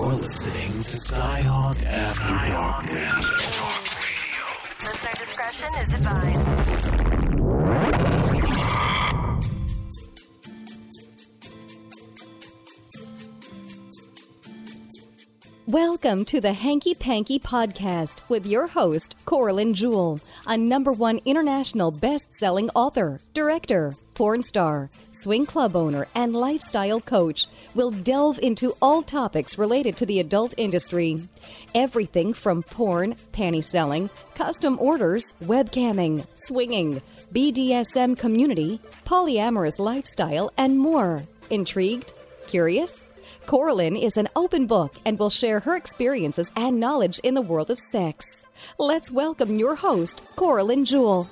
You're listening to Sky Hawk After Dark Radio. Listener discretion is advised. Welcome to the Hanky Panky Podcast with your host, Coralyn Jewell, a #1 international best-selling author, director, porn star, swing club owner, and lifestyle coach. Will delve into all topics related to the adult industry. Everything from porn, panty selling, custom orders, webcamming, swinging, BDSM community, polyamorous lifestyle, and more. Intrigued? Curious? Coralyn is an open book and will share her experiences and knowledge in the world of sex. Let's welcome your host, Coralyn Jewell.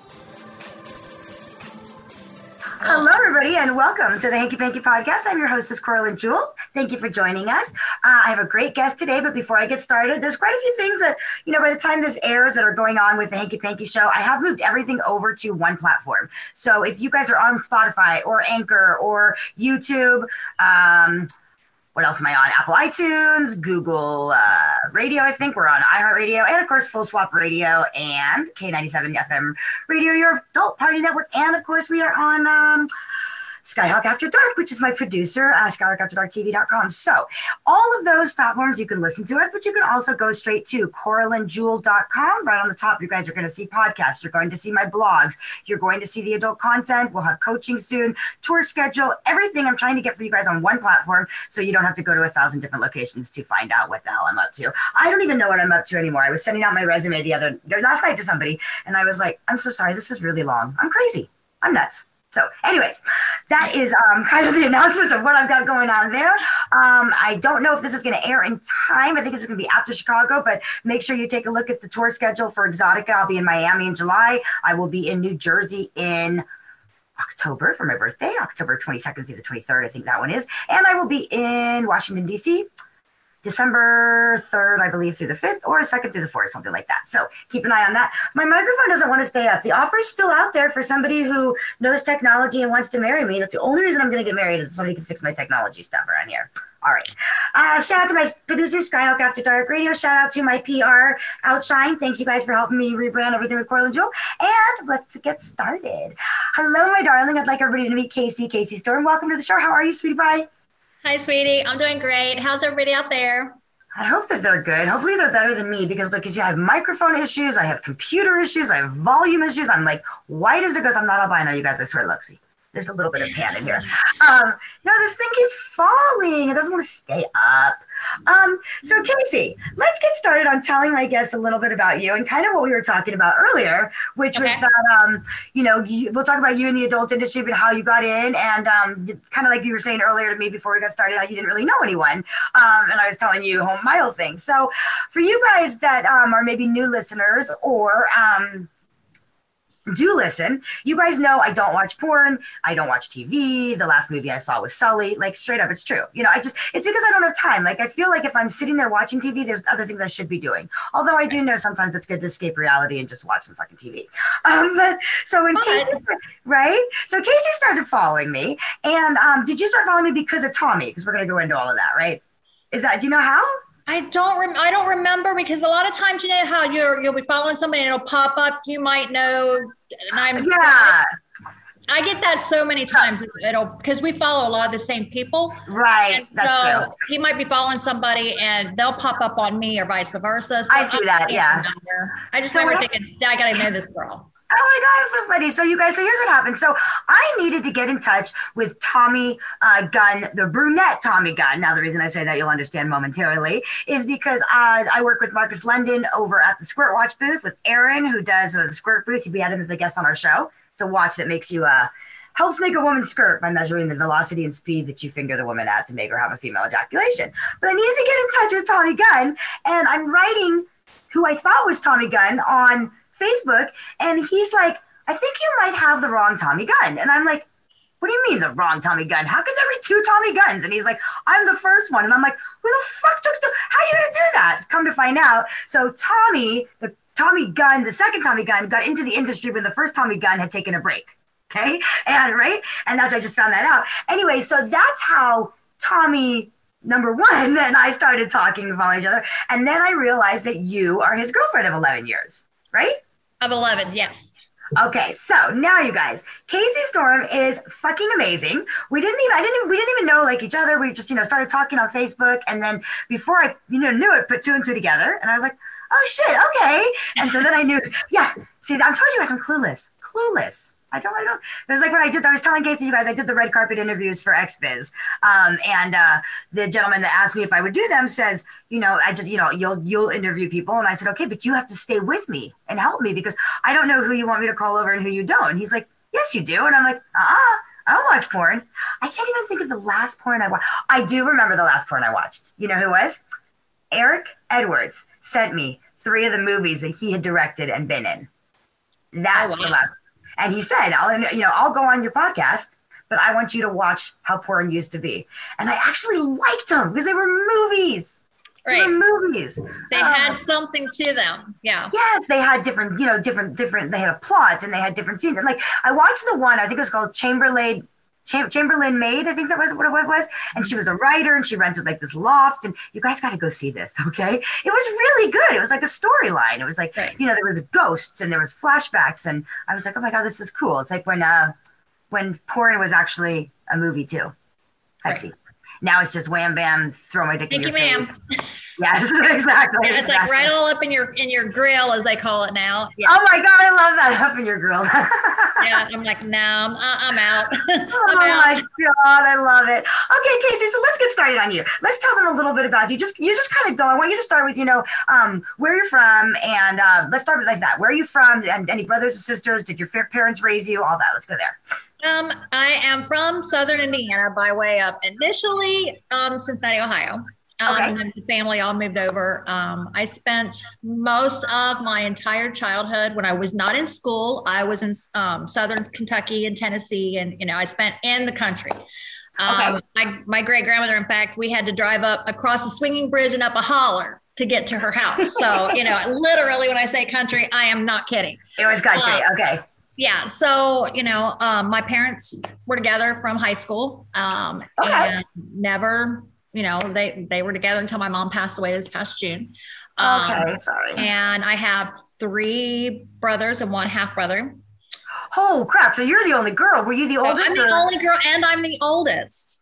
Hello, everybody, and welcome to the Hanky Panky Podcast. I'm your hostess, Coralyn Jewell. Thank you for joining us. I have a great guest today, but before I get started, there's quite a few things that, you know, by the time this airs that are going on with the Hanky Panky Show. I have moved everything over to one platform. So if you guys are on Spotify or Anchor or YouTube, what else am I on? Apple iTunes, Google Radio, I think. We're on iHeartRadio, and, of course, Full Swap Radio and K97 FM Radio, your adult party network. And, of course, we are on Skyhawk After Dark, which is my producer, skyhawkafterdarktv.com. So all of those platforms you can listen to us, but you can also go straight to CoralynJewell.com. Right on the top, you guys are going to see podcasts. You're going to see my blogs. You're going to see the adult content. We'll have coaching soon, tour schedule, everything I'm trying to get for you guys on one platform so you don't have to go to 1,000 different locations to find out what the hell I'm up to. I don't even know what I'm up to anymore. I was sending out my resume last night to somebody, and I was like, I'm so sorry. This is really long. I'm crazy. I'm nuts. So anyways, that is kind of the announcements of what I've got going on there. I don't know if this is going to air in time. I think it's going to be after Chicago, but make sure you take a look at the tour schedule for Exotica. I'll be in Miami in July. I will be in New Jersey in October for my birthday, October 22nd through the 23rd, I think that one is. And I will be in Washington, D.C., December 3rd, I believe, through the 5th, or 2nd through the 4th, something like that. So keep an eye on that. My microphone doesn't want to stay up. The offer is still out there for somebody who knows technology and wants to marry me. That's the only reason I'm going to get married, is somebody can fix my technology stuff around here. All right. Shout out to my producer, Skyhawk After Dark Radio. Shout out to my PR, Outshine. Thanks, you guys, for helping me rebrand everything with Coralyn Jewell. And let's get started. Hello, my darling. I'd like everybody to meet Kasey Storm. Welcome to the show. How are you, sweetie pie? Hi, sweetie. I'm doing great. How's everybody out there? I hope that they're good. Hopefully they're better than me because, look, you see, I have microphone issues. I have computer issues. I have volume issues. I'm like, white as it goes. I'm not albino, you guys. I swear, look, see, there's a little bit of tan in here. No, this thing keeps falling. It doesn't want to stay up. So, Kasey, let's get started on telling my guests a little bit about you and kind of what we were talking about earlier, which was that, you know, we'll talk about you in the adult industry, but how you got in, and kind of like you were saying earlier to me before we got started, how you didn't really know anyone. And I was telling you my whole thing. So for you guys that are maybe new listeners or do listen, you guys know I don't watch porn. I don't watch TV. The last movie I saw was Sully. Like, straight up, it's true. You know, it's because I don't have time. Like, I feel like if I'm sitting there watching TV, there's other things I should be doing. Although I do know sometimes it's good to escape reality and just watch some fucking TV. Kasey, right? So Kasey started following me. And did you start following me because of Tommy? Because we're going to go into all of that, right? Do you know how? I don't remember because a lot of times, you know how you'll be following somebody and it'll pop up. You might know, and I get that so many times. It'll because we follow a lot of the same people, right? And that's so true. He might be following somebody and they'll pop up on me or vice versa. So I see that, yeah. I just remember thinking, I gotta know this girl. Oh my God, it's so funny. So you guys, so here's what happened. So I needed to get in touch with Tommy Gunn, the brunette Tommy Gunn. Now, the reason I say that you'll understand momentarily is because I work with Marcus London over at the Squirt Watch booth with Aaron, who does the Squirt booth. We had him as a guest on our show. It's a watch that makes you helps make a woman squirt by measuring the velocity and speed that you finger the woman at to make her have a female ejaculation. But I needed to get in touch with Tommy Gunn, and I'm writing who I thought was Tommy Gunn on Facebook, and he's like, I think you might have the wrong Tommy Gunn. And I'm like, what do you mean the wrong Tommy Gunn? How could there be two Tommy Gunns? And he's like, I'm the first one. And I'm like, who the fuck took how are you gonna do that? Come to find out, so the second Tommy Gunn got into the industry when the first Tommy Gunn had taken a break. And that's I just found that out anyway. So that's how Tommy number one, then I started talking about each other. And then I realized that you are his girlfriend of 11 years, right? Of 11, yes. Okay, so now you guys, Kasey Storm is fucking amazing. We didn't even know like each other. We just, started talking on Facebook. And then before I, knew it, put two and two together. And I was like, oh shit, okay. And so then I knew, yeah. See, I'm telling you guys, I'm clueless. I don't. It was like when I was telling Kasey, you guys, I did the red carpet interviews for XBiz. And the gentleman that asked me if I would do them says, you'll interview people. And I said, okay, but you have to stay with me and help me because I don't know who you want me to call over and who you don't. And he's like, yes, you do. And I'm like, I don't watch porn. I can't even think of the last porn I watched. I do remember the last porn I watched. You know who it was? Eric Edwards sent me 3 of the movies that he had directed and been in. That's the last. And he said, I'll go on your podcast, but I want you to watch how porn used to be. And I actually liked them because they were movies. Right. They were movies. They had something to them. Yeah. Yes. They had different, they had a plot and they had different scenes. And like, I watched the one, I think it was called Chamberlain Maid, I think that was what it was. And she was a writer and she rented like this loft, and you guys got to go see this. Okay. It was really good. It was like a storyline. It was like, there were the ghosts and there was flashbacks, and I was like, oh my God, this is cool. It's like when porn was actually a movie too. Sexy. Right. Now it's just wham, bam, throw my dick in your face. Thank you, ma'am. Yes, exactly. Yeah, it's like right all up in your grill, as they call it now. Yeah. Oh my God, I love that, up in your grill. Yeah, I'm like, no, I'm out. Oh my God, I love it. Okay, Kasey, so let's get started on you. Let's tell them a little bit about you. You just kind of go. I want you to start with, where you're from, and let's start with like that. Where are you from? And any brothers or sisters? Did your parents raise you? All that. Let's go there. I am from Southern Indiana by way of initially Cincinnati, Ohio. Okay. The family all moved over. I spent most of my entire childhood when I was not in school. I was in Southern Kentucky and Tennessee, and I spent in the country. Okay. My great grandmother, in fact, we had to drive up across a swinging bridge and up a holler to get to her house. So literally, when I say country, I am not kidding. It was country. Okay. Yeah. So, my parents were together from high school, okay. And never, they were together until my mom passed away this past June. Okay. Sorry. And I have 3 brothers and one half brother. Oh crap. So you're the only girl. Were you the oldest? I'm the only girl and I'm the oldest.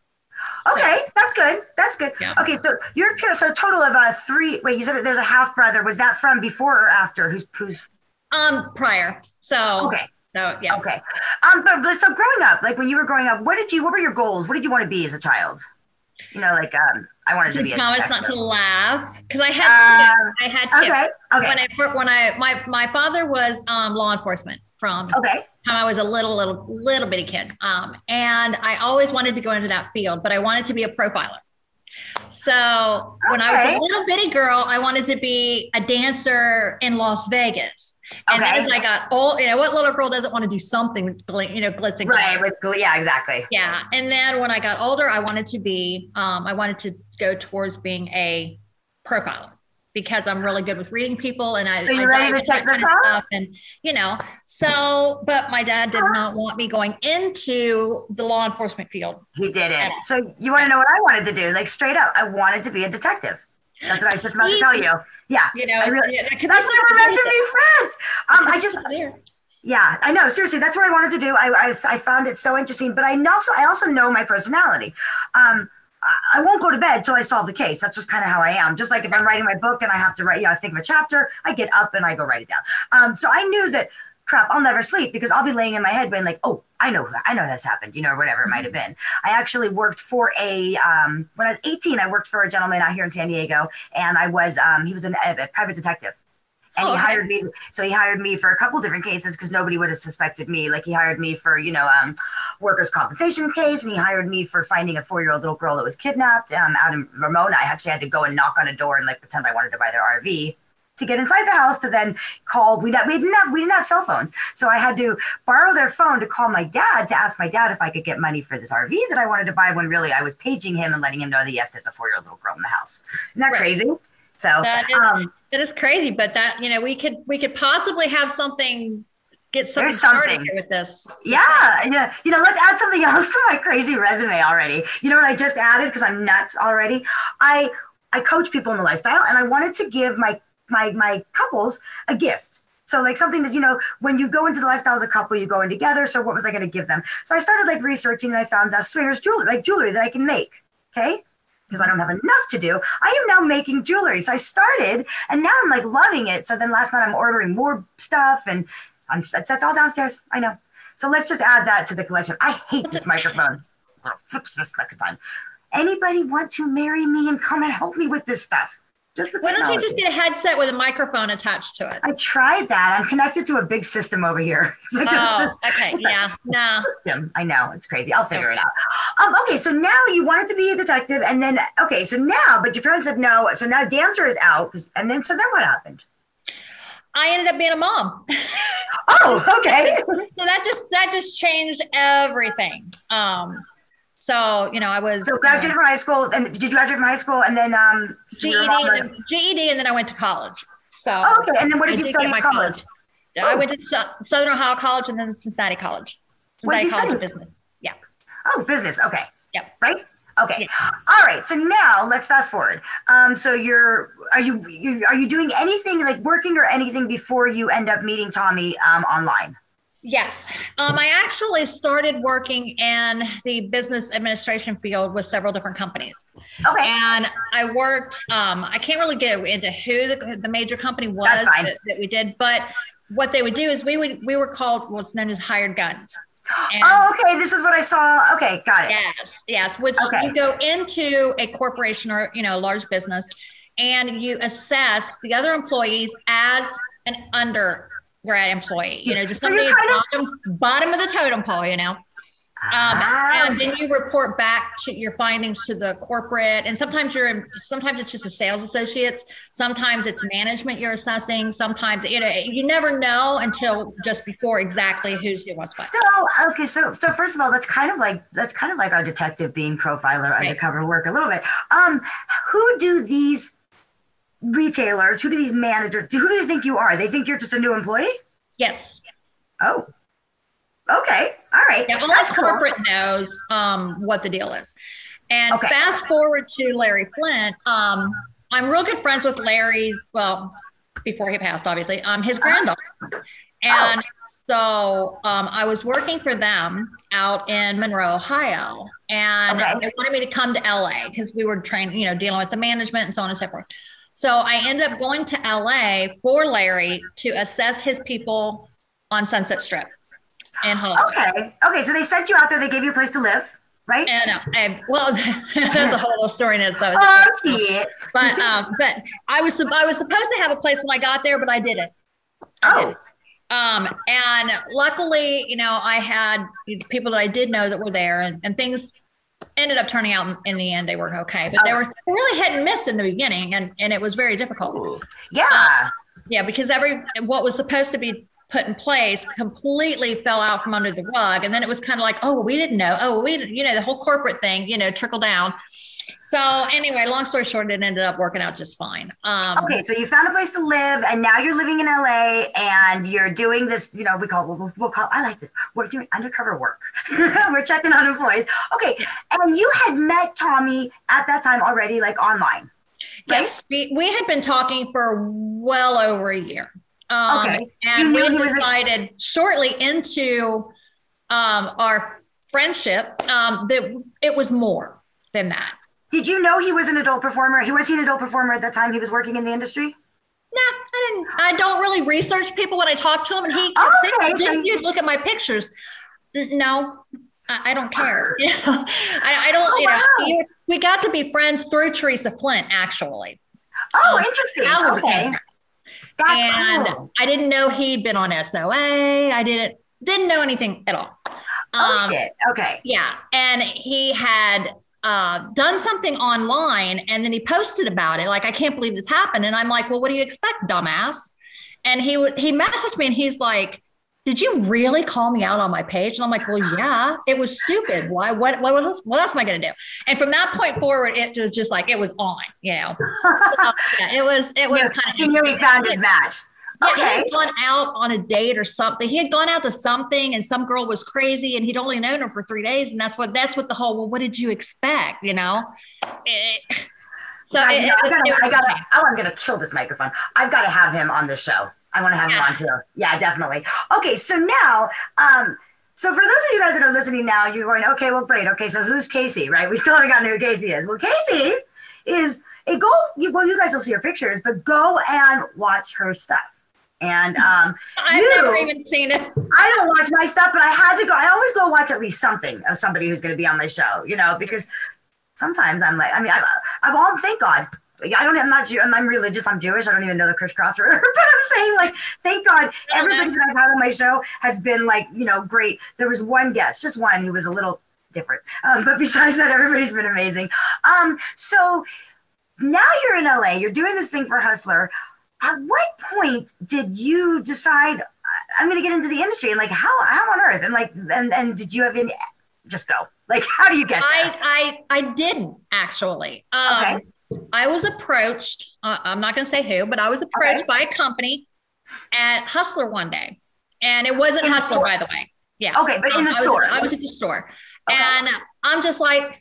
Okay. So. That's good. That's good. Yeah. Okay. So you're a total of 3. Wait, you said that there's a half brother. Was that from before or after? Who's prior. So, okay. So, yeah. Okay. But so growing up, like when you were growing up, what were your goals? What did you want to be as a child? I wanted to be a journalist, not to laugh. Cause I had, kids. Okay. My father was, law enforcement from the time I was a little bitty kid. And I always wanted to go into that field, but I wanted to be a profiler. So when I was a little bitty girl, I wanted to be a dancer in Las Vegas. And as I got old, what little girl doesn't want to do something with glitz and glamour? Right, yeah, exactly. Yeah. And then when I got older, I wanted to be, I wanted to go towards being a profiler because I'm really good with reading people. And so you're ready to check that stuff. And, but my dad did not want me going into the law enforcement field. He didn't. So you want to know what I wanted to do? Like straight up, I wanted to be a detective. That's what I was just about to tell you. Yeah. That's why we're meant to be friends. I know. Seriously, that's what I wanted to do. I found it so interesting, but I also know my personality. I won't go to bed till I solve the case. That's just kind of how I am. Just like if I'm writing my book and I have to write, I think of a chapter, I get up and I go write it down. So I knew that crap, I'll never sleep because I'll be laying in my head being like, oh, I know this happened, or whatever it might've been. I actually worked for when I was 18, I worked for a gentleman out here in San Diego, and I was, he was a private detective, and he hired me. So he hired me for a couple different cases because nobody would have suspected me. Like he hired me for, workers' compensation case, and he hired me for finding a 4-year-old little girl that was kidnapped out in Ramona. I actually had to go and knock on a door and like pretend I wanted to buy their RV to get inside the house to then call. We didn't have cell phones. So I had to borrow their phone to call my dad, to ask my dad if I could get money for this RV that I wanted to buy, when really I was paging him and letting him know that, yes, there's a 4-year-old little girl in the house. Isn't that crazy? So that is crazy. But that, we could possibly have something get something started with this. Yeah. You know, let's add something else to my crazy resume already. You know what I just added? Because I'm nuts already. I coach people in the lifestyle, and I wanted to give my couples a gift. So like something that, you know, when you go into the lifestyle as a couple, you go in together. So what was I going to give them? So I started like researching, and I found swingers jewelry, like jewelry that I can make. Okay. Because I don't have enough to do. I am now making jewelry. So I started, and now I'm like loving it. So then last night I'm ordering more stuff, and that's all downstairs. I know. So let's just add that to the collection. I hate this microphone. I'll fix this next time. Anybody want to marry me and come and help me with this stuff? Why don't you just get a headset with a microphone attached to it? I tried that. I'm connected to a big system over here. Like okay. Yeah. No. System. I know. It's crazy. I'll figure it out. Okay. So now you wanted to be a detective, and then, okay. So now, but your parents said no. So now dancer is out. And then, so then what happened? I ended up being a mom. Oh, okay. So that just changed everything. So, you know, I was... So graduated from high school, and did you graduate from high school, and then... GED, and then I went to college. So... Oh, okay. And then what did you study in college? I went to Southern Ohio College, and then Cincinnati College. Cincinnati College of Business. Yeah. Oh, business. Okay. Yep. Right? Okay. Yeah. All right. So now let's fast forward. So are you doing anything, like working or anything, before you end up meeting Tommy online? Yes. I actually started working in the business administration field with several different companies. Okay. And I worked, I can't really get into who the major company was that we did, but what they would do is we were called what's known as hired guns. And this is what I saw. Okay. Got it. Yes. Which you go into a corporation or, you know, large business, and you assess the other employees as an undergrad employee, you know, just somebody at the bottom of the totem pole, you know. And then you report back to your findings to the corporate, and sometimes it's just the sales associates, sometimes it's management you're assessing, sometimes, you know, you never know until just before exactly who's doing what's what. So so first of all, that's kind of like our detective being profiler, right? Undercover work a little bit. Who do these retailers, who do these managers, who do they think you are? They think you're just a new employee? Yes. Oh, okay. All right. Now, unless corporate knows what the deal is. And fast forward to Larry Flint. I'm real good friends with Larry's, well, before he passed, obviously, his granddaughter. And so I was working for them out in Monroe, Ohio, and they wanted me to come to LA because we were training, you know, dealing with the management and so on and so forth. So I ended up going to LA for Larry to assess his people on Sunset Strip in Hollywood. Okay. So they sent you out there. They gave you a place to live, right? And that's a whole story in itself. Shit. But I was supposed to have a place when I got there, but I didn't. And luckily, you know, I had people that I did know that were there, and things ended up turning out in the end. They were okay, but they were really hit and miss in the beginning, and it was very difficult. Yeah. Because what was supposed to be put in place completely fell out from under the rug. And then it was kind of like, we didn't know. You know, the whole corporate thing, you know, trickled down. So anyway, long story short, it ended up working out just fine. So you found a place to live, and now you're living in LA, and you're doing this, you know, I like this. We're doing undercover work. We're checking on employees. Okay. And you had met Tommy at that time already, like online. Right? Yes. We had been talking for well over a year. And we decided shortly into our friendship that it was more than that. Did you know he was an adult performer? Was he an adult performer at the time he was working in the industry? No, I didn't. I don't really research people when I talk to him. And he kept saying, didn't you look at my pictures? No, I don't care. I don't, you know, we got to be friends through Teresa Flint, actually. Oh, interesting. That's cool. I didn't know he'd been on SOA. I didn't know anything at all. Shit. Okay. Yeah. And he had... done something online, and then he posted about it. Like, I can't believe this happened. And I'm like, well, what do you expect, dumbass? And he messaged me, and he's like, did you really call me out on my page? And I'm like, well, yeah, it was stupid. Why? What else am I going to do? And from that point forward, it was just like, it was on, you know. It was kind of, he knew he found his match. Okay. He had gone out on a date or something. He had gone out to something and some girl was crazy and he'd only known her for 3 days. And that's what the whole, well, what did you expect? You know? I'm going to kill this microphone. I've got to have him on this show. I want to have him on too. Yeah, definitely. Okay. So now, so for those of you guys that are listening now, you're going, okay, well, great. Okay. So who's Kasey, right? We still haven't gotten who Kasey is. Well, Kasey is a go. Well, you guys will see her pictures, but go and watch her stuff. And I've never even seen it. I don't watch my stuff, but I had to go. I always go watch at least something of somebody who's going to be on my show, you know, because sometimes I'm like, I mean, I've thank God. I'm religious. I'm Jewish. I don't even know the crisscross order, but I'm saying, like, thank God everybody that I've had on my show has been, like, you know, great. There was one guest, just one, who was a little different. But besides that, everybody's been amazing. So now you're in LA, you're doing this thing for Hustler. At what point did you decide I'm going to get into the industry? And like, how on earth? And like, and did you have any, just go, like, how do you get there? I didn't actually. Okay. I was approached, I'm not going to say who, but I was approached by a company at Hustler one day. And it wasn't Hustler, by the way. Yeah. Okay. But in the store. I was at the store. Okay. And I'm just like,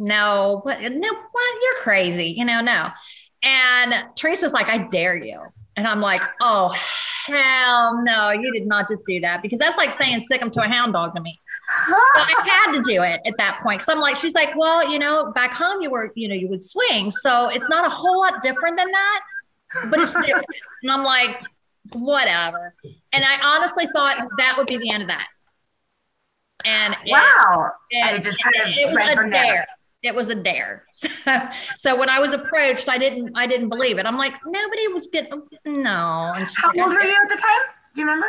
no, you're crazy. You know, no. And Teresa's like, I dare you. And I'm like, oh, hell no, you did not just do that. Because that's like saying sick 'em to a hound dog to me. So I had to do it at that point. Because I'm like, she's like, well, you know, back home you would swing. So it's not a whole lot different than that, but it's different. And I'm like, whatever. And I honestly thought that would be the end of that. And wow. It was a dare. So when I was approached, I didn't believe it. I'm like, nobody was getting, no. And how old were you at the time? Do you remember?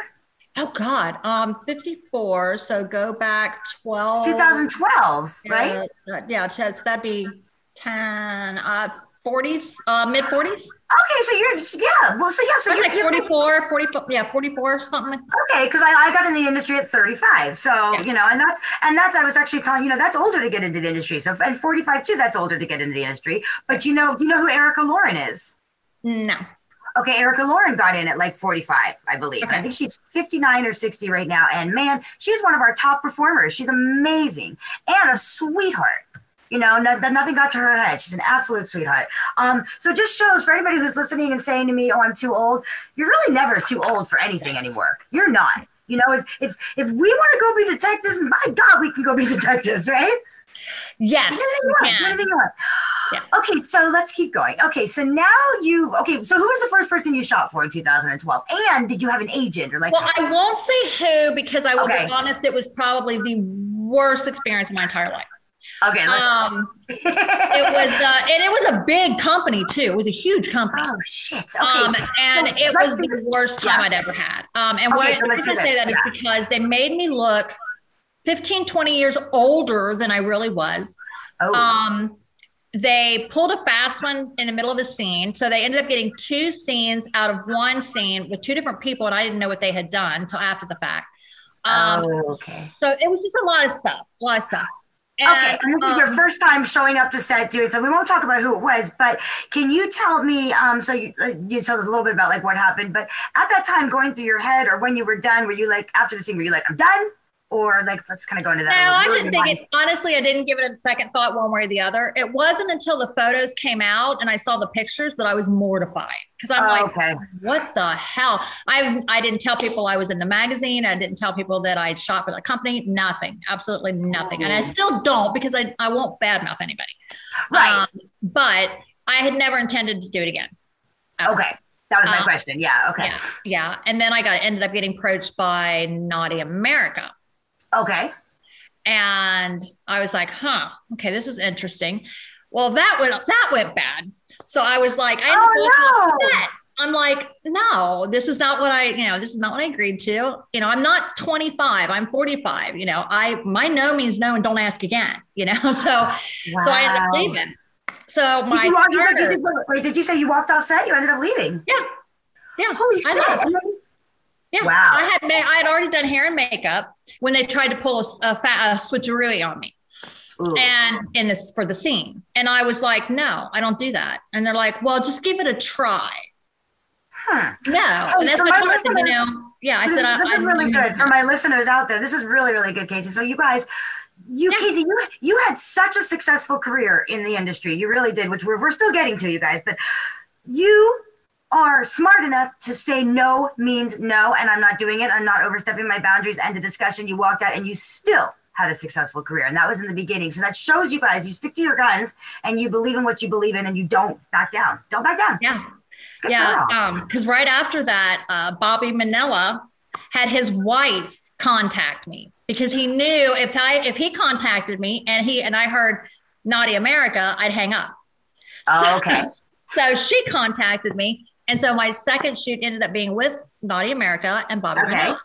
Oh God, 54. So go back 2012, right? Yeah, that'd be 10, 40s, mid 40s. Okay, so you're 44, something. Okay, because I got in the industry at 35, so you know, and that's I was actually telling you know that's older to get into the industry. So and 45 too, that's older to get into the industry. But you know who Erica Lauren is? No. Okay, Erica Lauren got in at like 45, I believe. Okay. I think she's 59 or 60 right now, and man, she's one of our top performers. She's amazing and a sweetheart. You know, nothing got to her head. She's an absolute sweetheart. So it just shows for anybody who's listening and saying to me, oh, I'm too old. You're really never too old for anything anymore. You're not. You know, if we want to go be detectives, my God, we can go be detectives, right? Yes. Yeah. Okay, so let's keep going. Okay, so now so who was the first person you shot for in 2012? And did you have an agent or like? Well, I won't say who because I will be honest, it was probably the worst experience of my entire life. Okay. It was a big company too. It was a huge company. Oh shit. Okay. It was the worst time I'd ever had. Is because they made me look 15, 20 years older than I really was. Oh. They pulled a fast one in the middle of a scene. So they ended up getting two scenes out of one scene with two different people. And I didn't know what they had done until after the fact. So it was just a lot of stuff. Okay, and this is your first time showing up to set, dude. So we won't talk about who it was, but can you tell me? You told us a little bit about like what happened, but at that time, going through your head, or when you were done, were you like after the scene, were you like I'm done, or like let's kind of go into that? No, I didn't think it. Honestly, I didn't give it a second thought one way or the other. It wasn't until the photos came out and I saw the pictures that I was mortified because I'm what the hell? I didn't tell people I was in the magazine. I didn't tell people that I'd shot for the company. Nothing, absolutely nothing. Ooh. And I still don't because I won't badmouth anybody. Right. But I had never intended to do it again. Okay. That was my question. Yeah. Okay. Yeah. And then I ended up getting approached by Naughty America. Okay. And I was like, huh, okay, this is interesting. Well, that went bad. So I was like, I'm like, no, this is not what I agreed to. You know, I'm not 25, I'm 45, you know, my no means no and don't ask again, you know? So I ended up leaving. So did you say you walked off set? You ended up leaving? Yeah. Yeah. Holy shit. Yeah, wow. I had already done hair and makeup when they tried to pull a switcheroo on me. Ooh. And in this for the scene. And I was like, no, I don't do that. And they're like, well, just give it a try. No. Oh, and that's my question, you know. Yeah, I said I'm really good for my listeners out there. This is really, really good, Kasey. So you guys, Kasey, you had such a successful career in the industry. You really did, which we're still getting to, you guys, but you are smart enough to say no means no, and I'm not doing it. I'm not overstepping my boundaries. End of discussion. You walked out and you still had a successful career, and that was in the beginning. So that shows you guys, you stick to your guns and you believe in what you believe in and you don't back down. Don't back down. Yeah. Good because right after that, Bobby Minella had his wife contact me because he knew if he contacted me and I heard Naughty America, I'd hang up. Oh, okay. So she contacted me. And so my second shoot ended up being with Naughty America and Bobby Minella.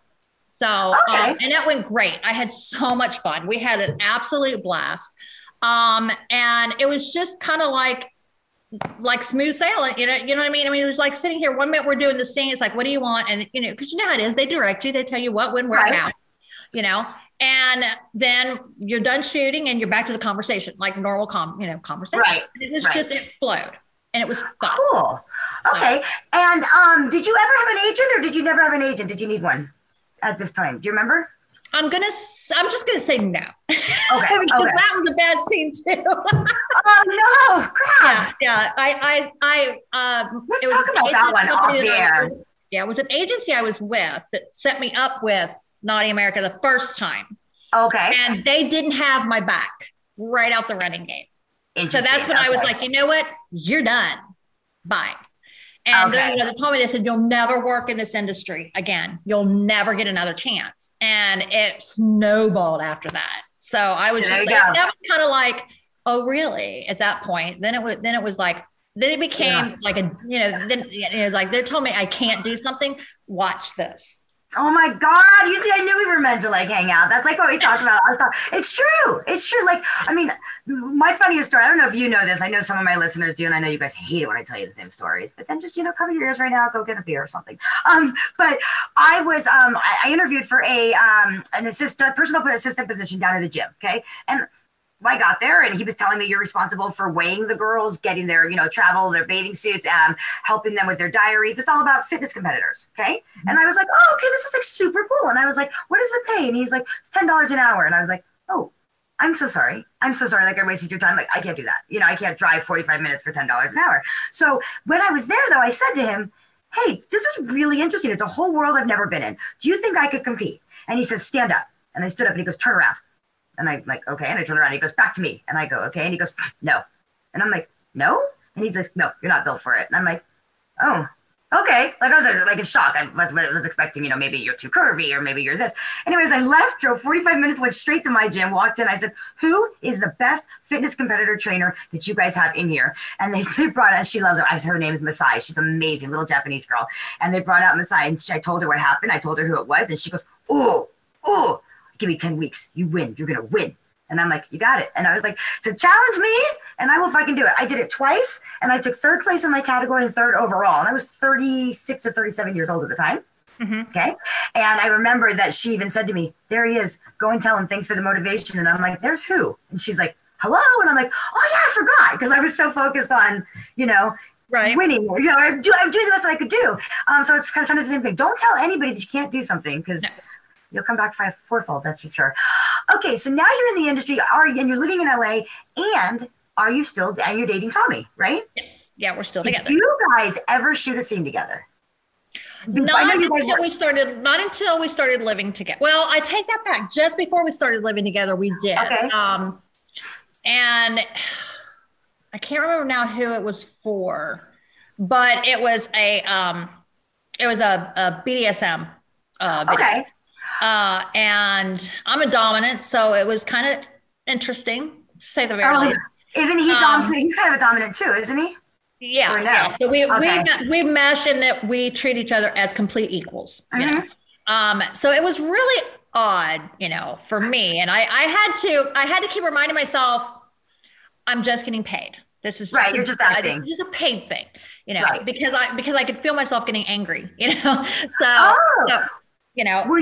So, and it went great. I had so much fun. We had an absolute blast. And it was just kind of like smooth sailing, you know what I mean? I mean, it was like sitting here, one minute we're doing the scene. It's like, what do you want? And, you know, because you know how it is. They direct you. They tell you what, when, where, how, you know. And then you're done shooting and you're back to the conversation, like normal, conversation. Right. It was just, it flowed and it was fun. Cool. Okay. So, and did you ever have an agent or did you never have an agent? Did you need one at this time? Do you remember? I'm just going to say no. Okay. Because that was a bad scene too. Oh no. Crap. Yeah. Let's talk about that one off there. Yeah. It was an agency I was with that set me up with Naughty America the first time. Okay. And they didn't have my back right out the running game. So that's when I was like, you know what? You're done. Bye. And they told me, they said, you'll never work in this industry again. You'll never get another chance. And it snowballed after that. So I was that was kind of like, oh, really? At that point, then it became like a, then it was like, they told me I can't do something. Watch this. Oh my God. You see, I knew we were meant to hang out. That's what we talked about. It's true. It's true. I mean, my funniest story, I don't know if you know this. I know some of my listeners do. And I know you guys hate it when I tell you the same stories, but then just, cover your ears right now, go get a beer or something. But I was, I interviewed for an assistant, personal assistant position down at a gym. Okay. And I got there and he was telling me you're responsible for weighing the girls, getting their, travel, their bathing suits, helping them with their diaries. It's all about fitness competitors. Okay. Mm-hmm. And I was like, oh, okay, this is super cool. And I was like, what is the pay? And he's like, it's $10 an hour. And I was like, oh, I'm so sorry. I'm so sorry. I wasted your time. I can't do that. I can't drive 45 minutes for $10 an hour. So when I was there though, I said to him, hey, this is really interesting. It's a whole world I've never been in. Do you think I could compete? And he says, stand up. And I stood up and he goes, turn around. And I'm like, okay. And I turn around and he goes, back to me. And I go, okay. And he goes, no. And I'm like, no? And he's like, no, you're not built for it. And I'm like, oh, okay. I was in shock. I was expecting, maybe you're too curvy or maybe you're this. Anyways, I left, drove 45 minutes, went straight to my gym, walked in. I said, who is the best fitness competitor trainer that you guys have in here? And they brought out, she loves her. Her name is Masai. She's amazing, little Japanese girl. And they brought out Masai and I told her what happened. I told her who it was. And she goes, oh. Give me 10 weeks. You win. You're going to win. And I'm like, you got it. And I was like, so challenge me and I will fucking do it. I did it twice and I took third place in my category and third overall. And I was 36 or 37 years old at the time. Mm-hmm. Okay. And I remember that she even said to me, there he is. Go and tell him thanks for the motivation. And I'm like, there's who? And she's like, hello. And I'm like, oh yeah, I forgot. Because I was so focused on, winning. I'm doing the best that I could do. So it's kind of the same thing. Don't tell anybody that you can't do something because you'll come back fourfold, that's for sure. Okay, so now you're in the industry, and you're living in LA, and you're dating Tommy, right? Yes. Yeah, we're still together. Did you guys ever shoot a scene together? Not until we started living together. Well, I take that back. Just before we started living together, we did. Okay. And I can't remember now who it was for, but it was a BDSM video. Okay. And I'm a dominant, so it was kind of interesting, to say the very least. Isn't he dominant? He's kind of a dominant too, isn't he? Yeah. No? Yeah. So we mesh in that we treat each other as complete equals. Mm-hmm. So it was really odd, for me, and I had to keep reminding myself, I'm just getting paid. This is just right. You're just acting. This is a paid thing, right. because I could feel myself getting angry, So. Oh. Were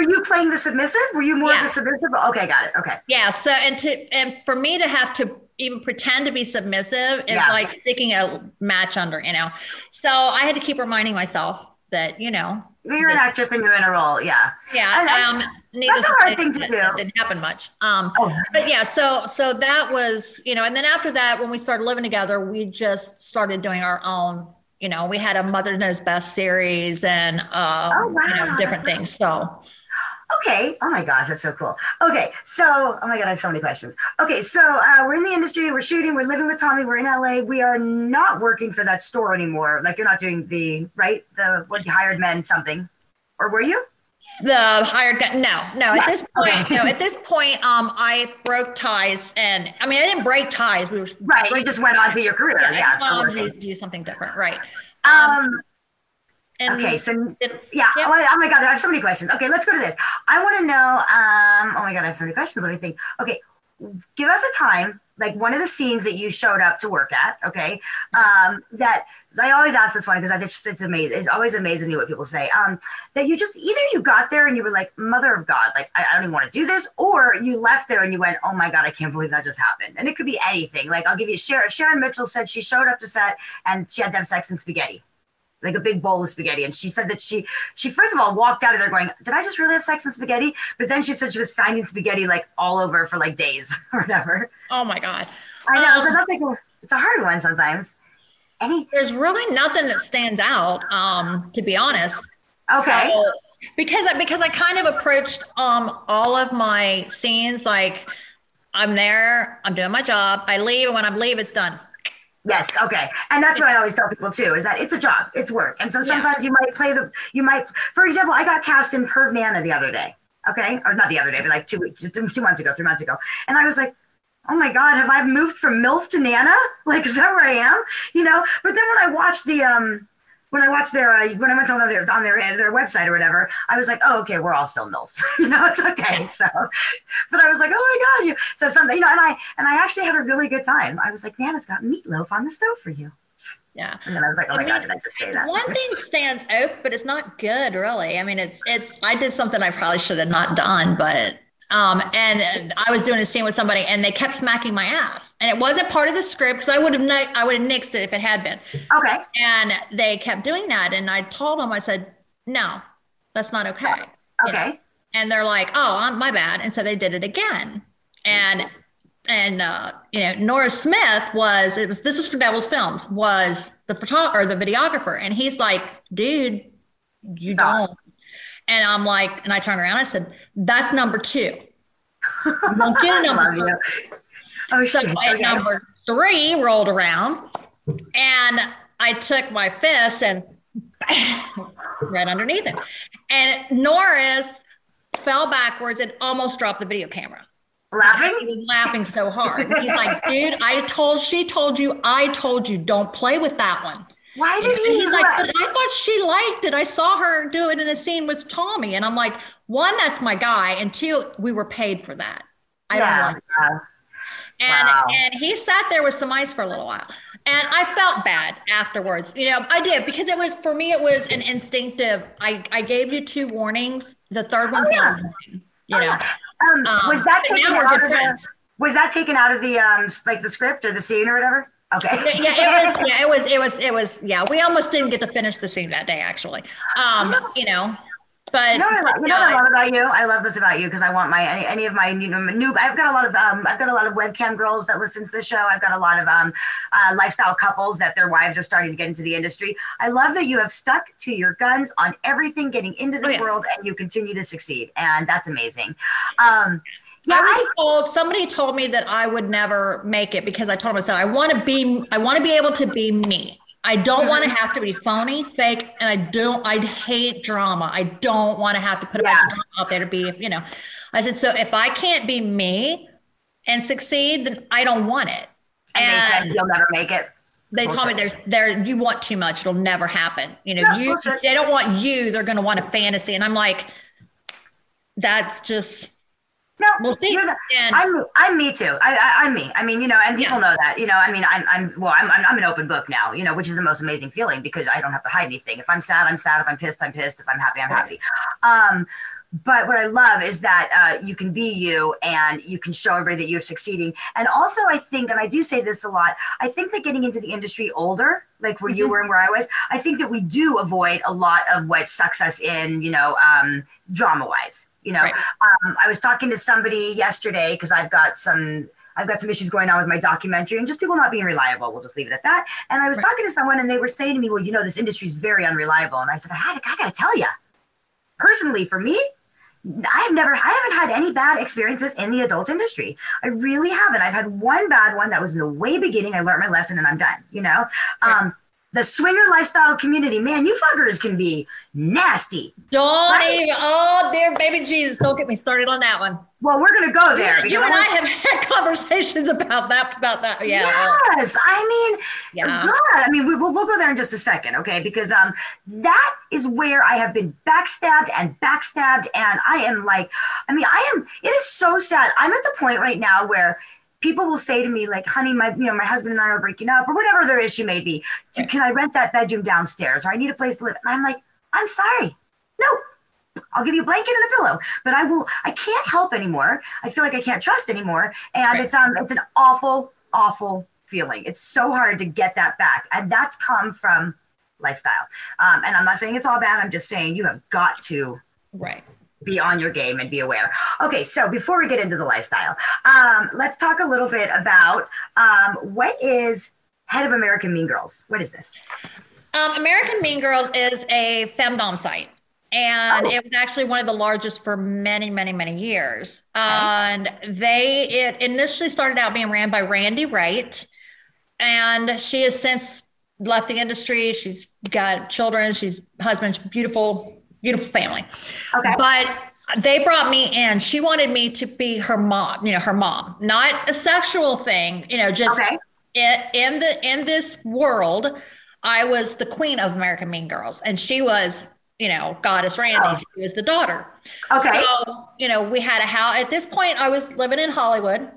you playing the submissive? Were you more of the submissive? Okay, got it. Okay. Yeah. So, and for me to have to even pretend to be submissive is like sticking a match under, you know? So I had to keep reminding myself that, you know, you're an actress and you're in a role. Yeah. Yeah. Needless that's a hard thing to do. It didn't happen much. But yeah, so that was, you know, and then after that, when we started living together, we just started doing our own, you know, we had a Mother Knows Best series and, you know, different things. So. Okay. Oh my gosh. That's so cool. Okay. So, oh my God, I have so many questions. Okay. So we're in the industry, we're shooting, we're living with Tommy. We're in LA. We are not working for that store anymore. Like you're not doing the what hired men something, or were you? The hired guy. No, yes. At this point, I broke ties and I didn't break ties. We were right. We just went on to your career. Yeah. Do something different. Right. And okay, so yeah. Oh my God, I have so many questions. Okay, let's go to this. I want to know. Oh my God, I have so many questions. Let me think. Okay, give us a time, like one of the scenes that you showed up to work at. Okay, that I always ask this one because I think it's amazing. It's always amazing to what people say. That you just either you got there and you were like, Mother of God, like I don't even want to do this, or you left there and you went, oh my God, I can't believe that just happened. And it could be anything. Like I'll give you Sharon Mitchell said she showed up to set and she had to have sex and spaghetti. Like a big bowl of spaghetti. And she said that she first of all walked out of there going, did I just really have sex and spaghetti? But then she said she was finding spaghetti like all over for like days or whatever. Oh my God. I know. So that's like it's a hard one sometimes. There's really nothing that stands out, to be honest. Okay. So, because I kind of approached all of my scenes like I'm there, I'm doing my job, I leave, and when I leave it's done. Yes. Okay. And that's what I always tell people too, is that it's a job, it's work. And so sometimes for example, I got cast in Perv Nana the other day. Okay. Or not the other day, but like 3 months ago. And I was like, oh my God, have I moved from MILF to Nana? Like, is that where I am? You know? But then when I watched when I went on their website or whatever, I was like, oh, okay, we're all still MILFs, you know, it's okay. So, but I was like, oh my God, so something, you know, and I actually had a really good time. I was like, man, it's got meatloaf on the stove for you. Yeah. And then I was like, oh my God, did I just say that? One thing stands out, but it's not good really. I did something I probably should have not done, but, and I was doing a scene with somebody and they kept smacking my ass and it wasn't part of the script because I would have nixed it if it had been. Okay. And they kept doing that. And I told them, I said, no, that's not okay. Okay. You know? And they're like, oh, my bad. And so they did it again. And you know, Nora Smith this was for Devil's Films, was the photographer or the videographer. And he's like, dude, you don't. And I'm like, and I turned around, I said, that's number two. Don't get number three. Oh, so number three rolled around and I took my fist and right underneath it. And Norris fell backwards and almost dropped the video camera. Laughing? He was laughing so hard. He's like, dude, I told you, don't play with that one. Why did he? He's like, but I thought she liked it. I saw her do it in a scene with Tommy, and I'm like, one, that's my guy, and two, we were paid for that. I don't like that. And he sat there with some ice for a little while, and I felt bad afterwards. You know, I did because it was for me. It was an instinctive. I gave you two warnings. The third one's not. You know, was that taken out of the like the script or the scene or whatever? Okay. It was. We almost didn't get to finish the scene that day, actually. You know, but you know what I love about you. I love this about you because I want any of my new. I've got a lot of webcam girls that listen to the show. I've got a lot of lifestyle couples that their wives are starting to get into the industry. I love that you have stuck to your guns on everything, getting into this world, and you continue to succeed, and that's amazing. Yeah, somebody told me that I would never make it because I told myself I want to be able to be me. I don't want to have to be phony, fake, and I hate drama. I don't want to have to put a bunch of drama out there to be, you know. I said, so if I can't be me and succeed, then I don't want it. And they said you'll never make it. They told me you want too much, it'll never happen. You know, they don't want you, they're gonna want a fantasy. And I'm like, that's just no, we'll see. I'm me too. I'm me. I mean, you know, and people know that, you know, I mean, I'm an open book now, you know, which is the most amazing feeling because I don't have to hide anything. If I'm sad, I'm sad. If I'm pissed, I'm pissed. If I'm happy, I'm happy. But what I love is that you can be you and you can show everybody that you're succeeding. And also I think, and I do say this a lot, I think that getting into the industry older, like where you were and where I was, I think that we do avoid a lot of what sucks us in, you know, drama-wise. You know, right. I was talking to somebody yesterday because I've got some issues going on with my documentary and just people not being reliable. We'll just leave it at that. And I was talking to someone and they were saying to me, well, you know, this industry is very unreliable. And I said, I got to tell you, personally, for me, I haven't had any bad experiences in the adult industry. I really haven't. I've had one bad one that was in the way beginning. I learned my lesson and I'm done, you know. Right. The swinger lifestyle community, man, you fuckers can be nasty. Don't even. Oh, dear baby Jesus. Don't get me started on that one. Well, we're going to go there. You and I have had conversations about that. Yeah. Yes. I mean, yeah. God, I mean, we'll go there in just a second. Okay. Because that is where I have been backstabbed. And I am like, I mean, it is so sad. I'm at the point right now where people will say to me, like, honey, my husband and I are breaking up, or whatever their issue may be. Right. Can I rent that bedroom downstairs? Or I need a place to live. And I'm like, I'm sorry. No, I'll give you a blanket and a pillow. But I can't help anymore. I feel like I can't trust anymore. And it's an awful, awful feeling. It's so hard to get that back. And that's come from lifestyle. And I'm not saying it's all bad. I'm just saying you have got to. Right. Be on your game and be aware. Okay, so before we get into the lifestyle, let's talk a little bit about what is Head of American Mean Girls? What is this? American Mean Girls is a femdom site. And it was actually one of the largest for many, many, many years. And it initially started out being ran by Randy Wright. And she has since left the industry. She's got children. She's husband's beautiful family. Okay. But they brought me in. She wanted me to be her mom, not a sexual thing, just in this world, I was the queen of American Mean Girls. And she was, Goddess Randy. Oh. She was the daughter. Okay. So, we had a house. At this point I was living in Hollywood,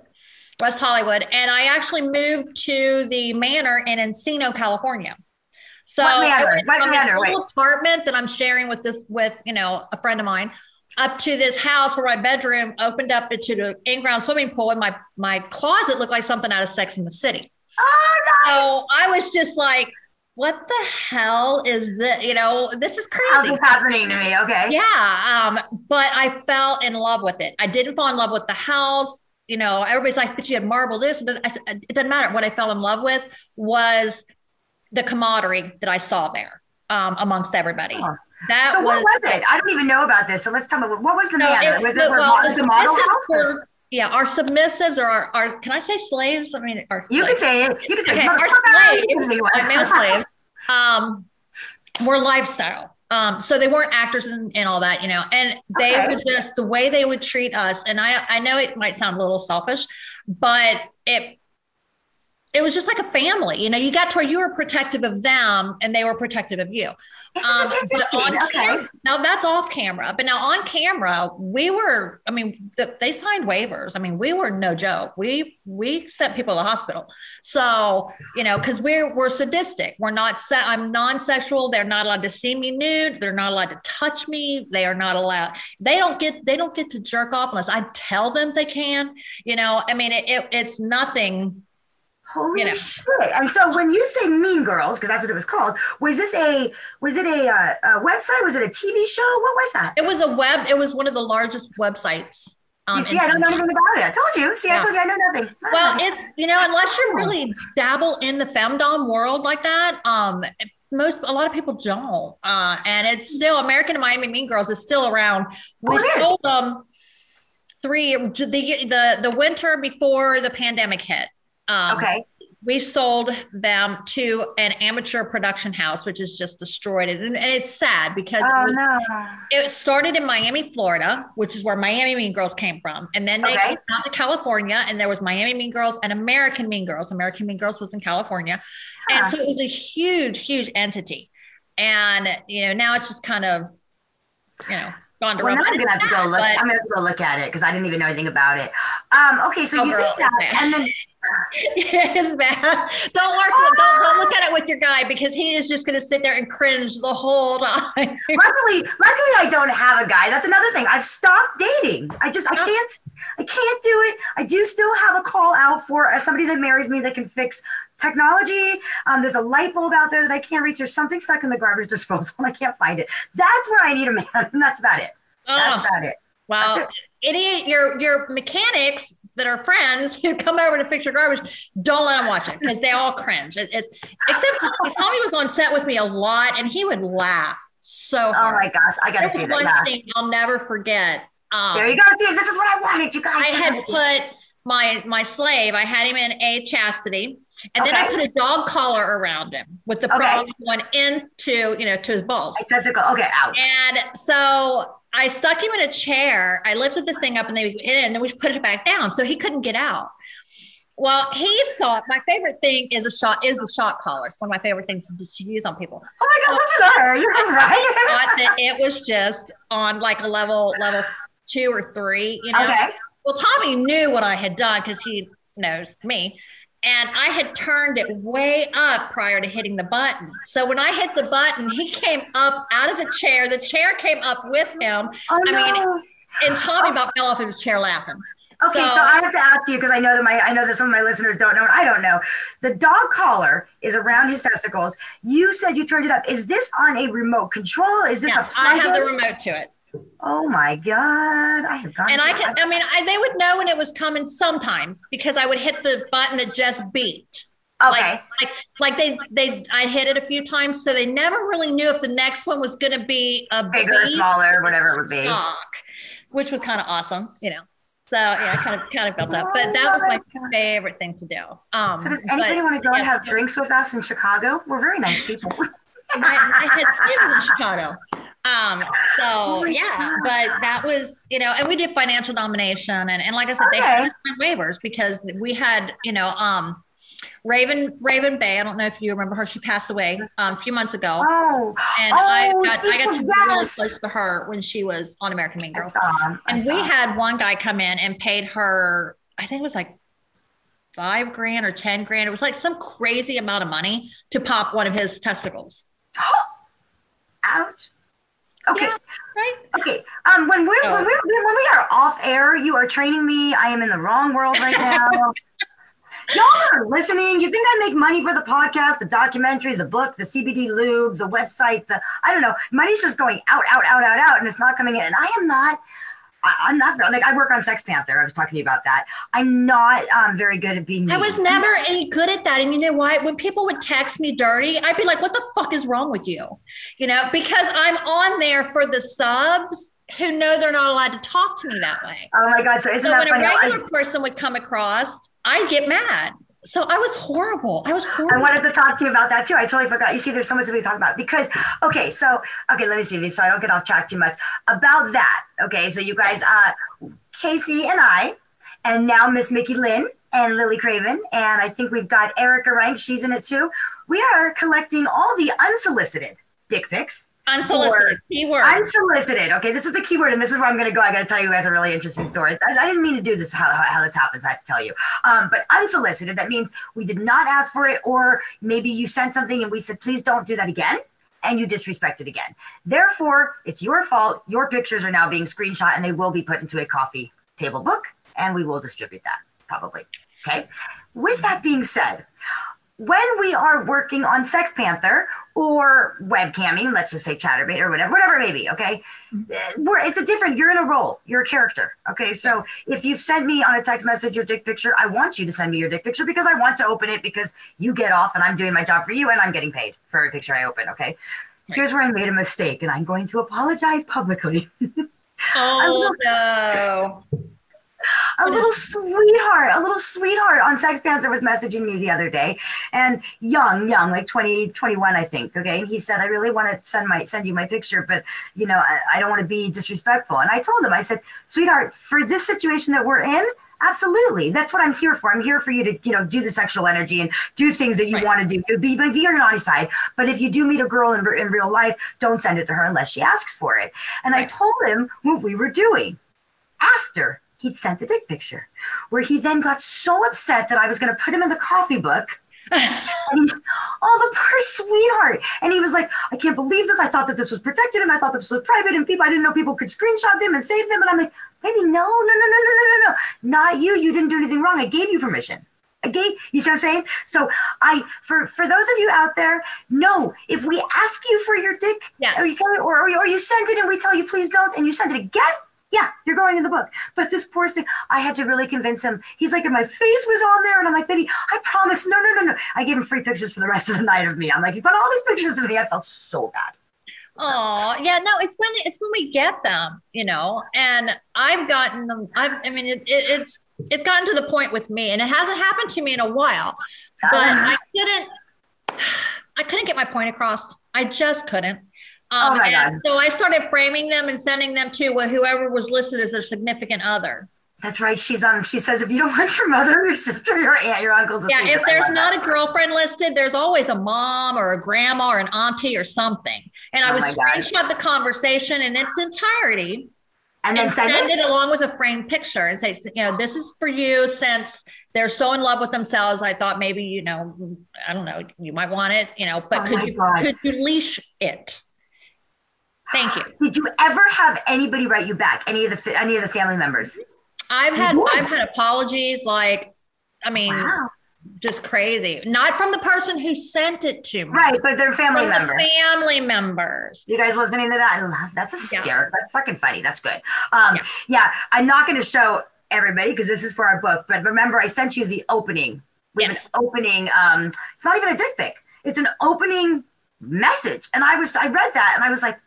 West Hollywood. And I actually moved to the manor in Encino, California. So I went from a little apartment that I'm sharing with a friend of mine up to this house where my bedroom opened up into the in-ground swimming pool. And my closet looked like something out of Sex in the City. Oh, nice. So I was just like, what the hell is this? This is crazy. How's this happening to me? Okay. Yeah. But I fell in love with it. I didn't fall in love with the house. Everybody's like, but you had marble this. And I said, it doesn't matter. What I fell in love with was the camaraderie that I saw there amongst everybody. Oh. What was it? I don't even know about this. So let's tell me, what was the manner? Yeah, our submissives or our can I say slaves? I mean, our male slaves. Were lifestyle. So they weren't actors and all that, and they would just, the way they would treat us. And I know it might sound a little selfish, but it was just like a family, you got to where you were protective of them and they were protective of you. Now that's off camera, but now on camera, they signed waivers. I mean, we were no joke. We sent people to the hospital. So, cause we're sadistic. We're not set. I'm non-sexual. They're not allowed to see me nude. They're not allowed to touch me. They are not allowed. They don't get to jerk off unless I tell them they can, it's nothing. Holy shit. And so when you say Mean Girls, because that's what it was called, was it a website? Was it a TV show? What was that? It was one of the largest websites. You see, I don't know anything about it. I told you. I told you I know nothing. Well, it's, unless you really dabble in the femdom world like that, a lot of people don't. And it's still American and Miami Mean Girls is still around. We sold them the winter before the pandemic hit. We sold them to an amateur production house, which has just destroyed it. And it's sad because it started in Miami, Florida, which is where Miami Mean Girls came from. And then they came out to California and there was Miami Mean Girls and American Mean Girls. American Mean Girls was in California. Huh. And so it was a huge, huge entity. And, now it's just kind of, Bondurella. Well, I'm gonna have to go look. I'm gonna have to go look at it because I didn't even know anything about it. Okay, so you think that, and then it is bad. Don't work. Don't look at it with your guy because he is just gonna sit there and cringe the whole time. luckily, I don't have a guy. That's another thing. I've stopped dating. I can't do it. I do still have a call out for somebody that marries me that can fix technology. There's a light bulb out there that I can't reach. There's something stuck in the garbage disposal. I can't find it. That's where I need a man. And that's about it. That's about it. Well, your mechanics that are friends who come over to fix your garbage, don't let them watch it because they all cringe. It's except Tommy was on set with me a lot and he would laugh so hard. Oh my gosh, I gotta see that. One scene I'll never forget. There you go. See, this is what I wanted, you guys. I had put my slave. I had him in a chastity. And then I put a dog collar around him with the prongs going into, to his balls. Ouch. And so I stuck him in a chair. I lifted the thing up and they would get in and then we put it back down. So he couldn't get out. Well, he thought my favorite thing is the shock collar. It's one of my favorite things to use on people. Oh my God, what's another? You're right. I thought that it was just on like a level 2 or 3, Okay. Well, Tommy knew what I had done because he knows me. And I had turned it way up prior to hitting the button. So when I hit the button, he came up out of the chair. The chair came up with him. And Tommy about fell off of his chair laughing. Okay, so I have to ask you, because I know that some of my listeners don't know, and I don't know. The dog collar is around his testicles. You said you turned it up. Is this on a remote control? Is this a plug-in? I have the remote to it. Oh my God! I have gone. And they would know when it was coming sometimes because I would hit the button that just beeped. Okay. I hit it a few times, so they never really knew if the next one was going to be a bigger, or smaller, whatever it would be. Which was kind of awesome, So yeah, kind of built up, but that was my favorite thing to do. So does anybody want to go and have drinks with us in Chicago? We're very nice people. I had in Chicago. But that was, and we did financial nomination and like I said, they had waivers because we had, Raven Bay. I don't know if you remember her. She passed away a few months ago. I got to be really close to her when she was on American Mean Girls. And we had one guy come in and paid her, I think it was like $5,000 or $10,000. It was like some crazy amount of money to pop one of his testicles. Ouch. Okay. Yeah, right. Okay. When we are off air, you are training me. I am in the wrong world right now. Y'all are listening. You think I make money for the podcast, the documentary, the book, the CBD lube, the website, I don't know. Money's just going out, and it's not coming in. And I am not. I'm not like I work on Sex Panther. I was talking to you about that. I'm not very good at being. I was never any good at that, and you know why? When people would text me dirty, I'd be like, "What the fuck is wrong with you?" Because I'm on there for the subs who know they're not allowed to talk to me that way. Oh my God! So isn't that funny? When a regular person would come across, I'd get mad. So I was horrible. I wanted to talk to you about that too. I totally forgot. You see, there's so much that we talk about because, let me see. So I don't get off track too much about that. Okay. So you guys, Kasey and I, and now Miss Mickey Lynn and Lily Craven. And I think we've got Erica Rank. She's in it too. We are collecting all the unsolicited dick pics. Unsolicited keyword. Unsolicited. Okay, this is the keyword, and this is where I'm going to go. I got to tell you guys a really interesting story. I didn't mean to do this. How this happens, I have to tell you. But unsolicited. That means we did not ask for it, or maybe you sent something and we said, "Please don't do that again," and you disrespect it again. Therefore, it's your fault. Your pictures are now being screenshot, and they will be put into a coffee table book, and we will distribute that probably. Okay. With that being said, when we are working on Sex Panther. Or webcamming, let's just say chatterbait or whatever it may be, okay? It's a different, you're in a role, you're a character, okay? So if you've sent me on a text message your dick picture, I want you to send me your dick picture because I want to open it because you get off and I'm doing my job for you and I'm getting paid for every picture I open, okay? Here's where I made a mistake and I'm going to apologize publicly. No. A little sweetheart on Sex Panther was messaging me the other day and young, like 20, 21, I think. Okay. And he said, I really want to send you my picture, but I don't want to be disrespectful. And I told him, I said, sweetheart, for this situation that we're in, Absolutely. That's what I'm here for. I'm here for you to, you know, do the sexual energy and do things that you want to do. Be on your naughty side. But if you do meet a girl in real life, don't send it to her unless she asks for it. And I told him what we were doing after he'd sent the dick picture, where he then got so upset that I was going to put him in the coffee book. And, oh, the poor sweetheart. And he was like, I can't believe this. I thought that this was protected and I thought this was private and people, I didn't know people could screenshot them and save them. And I'm like, baby, no. Not you. You didn't do anything wrong. I gave you permission. Okay. You see what I'm saying? So for those of you out there, no, if we ask you for your dick or you send it and we tell you, please don't, and you send it again, yeah, you're going in the book. But this poor thing, I had to really convince him. He's like, and my face was on there. And I'm like, baby, I promise. No. I gave him free pictures for the rest of the night of me. I'm like, you got all these pictures of me. I felt so bad. Oh, yeah, no, it's when we get them, you know, and I've gotten them. It's gotten to the point with me, and it hasn't happened to me in a while, but I couldn't get my point across. I just couldn't. So I started framing them and sending them to whoever was listed as their significant other. That's right. She says, if you don't want your mother, your sister, your aunt, your uncle. Yeah. If there's not a girlfriend listed, there's always a mom or a grandma or an auntie or something. And I would screenshot the conversation in its entirety and then send it along with a framed picture and say, you know, this is for you since they're so in love with themselves. I thought maybe, you know, I don't know, you might want it, you know, but could you leash it? Thank you. Did you ever have anybody write you back? Any of the family members? I've had apologies, like, I mean, just crazy. Not from the person who sent it to me. Right, but their family member. Family members. You guys listening to that? I love that's a scare. That's fucking funny. That's good. I'm not going to show everybody because this is for our book. But remember, I sent you the opening. We have an opening. It's not even a dick pic. It's an opening message. And I read that and I was like,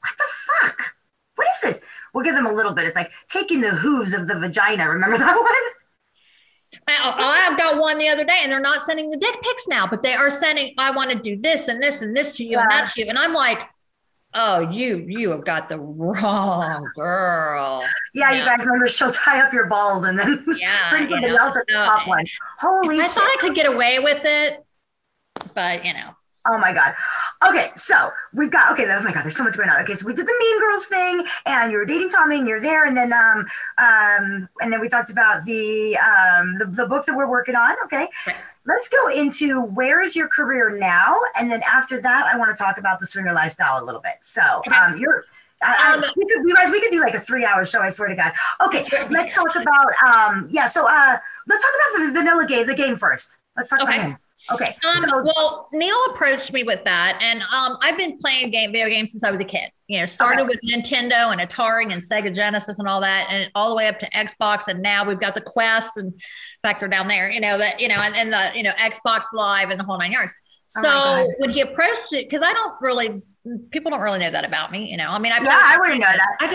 what the fuck? What is this? We'll give them a little bit. It's like taking the hooves of the vagina. Remember that one? I've got one the other day, and they're not sending the dick pics now, but they are sending, I want to do this and this and this to you and that to you. And I'm like, oh, you have got the wrong girl. Yeah, you guys remember she'll tie up your balls and then bring something else at the top one. Holy shit. I thought I could get away with it, but, you know. Oh, my God. Okay, so we've got, oh, my God, there's so much going on. Okay, so we did the Mean Girls thing, and you were dating Tommy, and you're there, and then we talked about the book that we're working on, okay? Right. Let's go into where is your career now, and then after that, I want to talk about the swinger lifestyle a little bit. So we could do like a 3-hour show, I swear to God. Okay, let's talk about, let's talk about the vanilla game, the game first. Let's talk about him. Okay. Well, Neil approached me with that, and I've been playing video games since I was a kid. You know, started with Nintendo and Atari and Sega Genesis and all that, and all the way up to Xbox, and now we've got the Quest and Factor down there. You know that. You know, and the Xbox Live and the whole nine yards. So when he approached it, because people don't really know that about me. You know, I mean, I wouldn't know that. I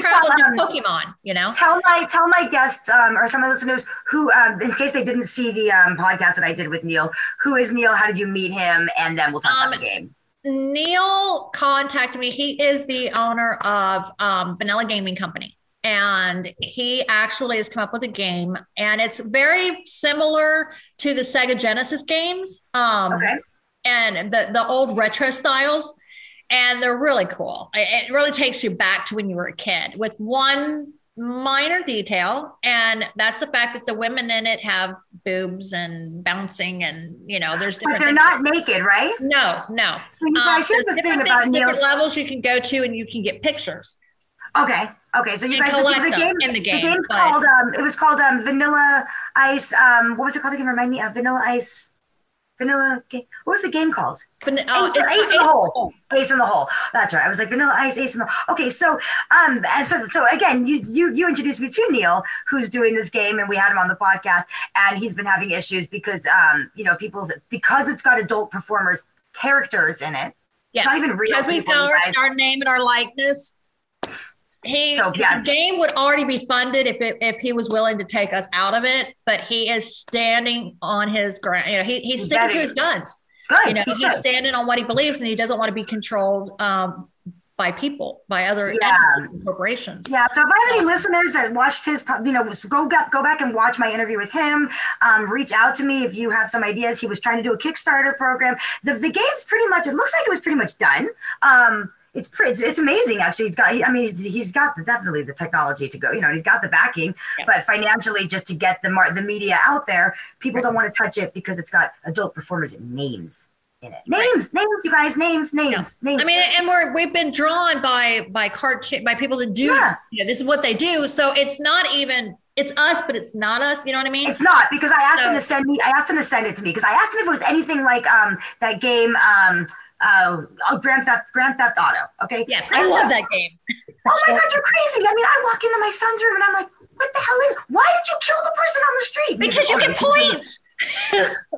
travel with Pokemon. You know, tell my guests or some of the listeners who, in case they didn't see the podcast that I did with Neil, who is Neil? How did you meet him? And then we'll talk about the game. Neil contacted me. He is the owner of Vanilla Gaming Company, and he actually has come up with a game, and it's very similar to the Sega Genesis games. And the old retro styles. And they're really cool. It really takes you back to when you were a kid with one minor detail. And that's the fact that the women in it have boobs and bouncing and, you know, there's different. But they're not naked, right? No. So you guys, here's the thing about different levels you can go to and you can get pictures. Okay. So you guys, the game. The game's called, it was called Vanilla Ice. What was it called again? Remind me of Vanilla Ice. Vanilla game. What was the game called? Ace in the Hole. Ace in the Hole. That's right. I was like Vanilla Ice, Ace in the Hole. Okay, so and so again, you introduced me to Neil, who's doing this game, and we had him on the podcast, and he's been having issues because because it's got adult performers characters in it. Yeah. Not even real. Because we spell our name and our likeness. The game would already be funded if he was willing to take us out of it, but he is standing on his ground. You know, he's sticking to his guns. Good. You know, he's standing on what he believes, and he doesn't want to be controlled by people, by other entities, corporations. Yeah. So if I have any listeners that watched his, you know, go back and watch my interview with him, reach out to me if you have some ideas. He was trying to do a Kickstarter program. The game's pretty much, it looks like it was pretty much done. It's amazing, actually. He's got, I mean, he's got definitely the technology to go, you know, he's got the backing, but financially, just to get the media out there, people don't want to touch it because it's got adult performers' names in it. Names, you guys, names. I mean, and we've been drawn by people to do, you know, this is what they do. So it's not even, it's us, but it's not us. You know what I mean? It's not, because I asked him to send me, I asked him to send it to me because I asked him if it was anything like that game, Grand Theft Auto. Okay. Yeah, I love that game. Oh my God, you're crazy. I mean, I walk into my son's room and I'm like, what the hell is, why did you kill the person on the street? Because you get points.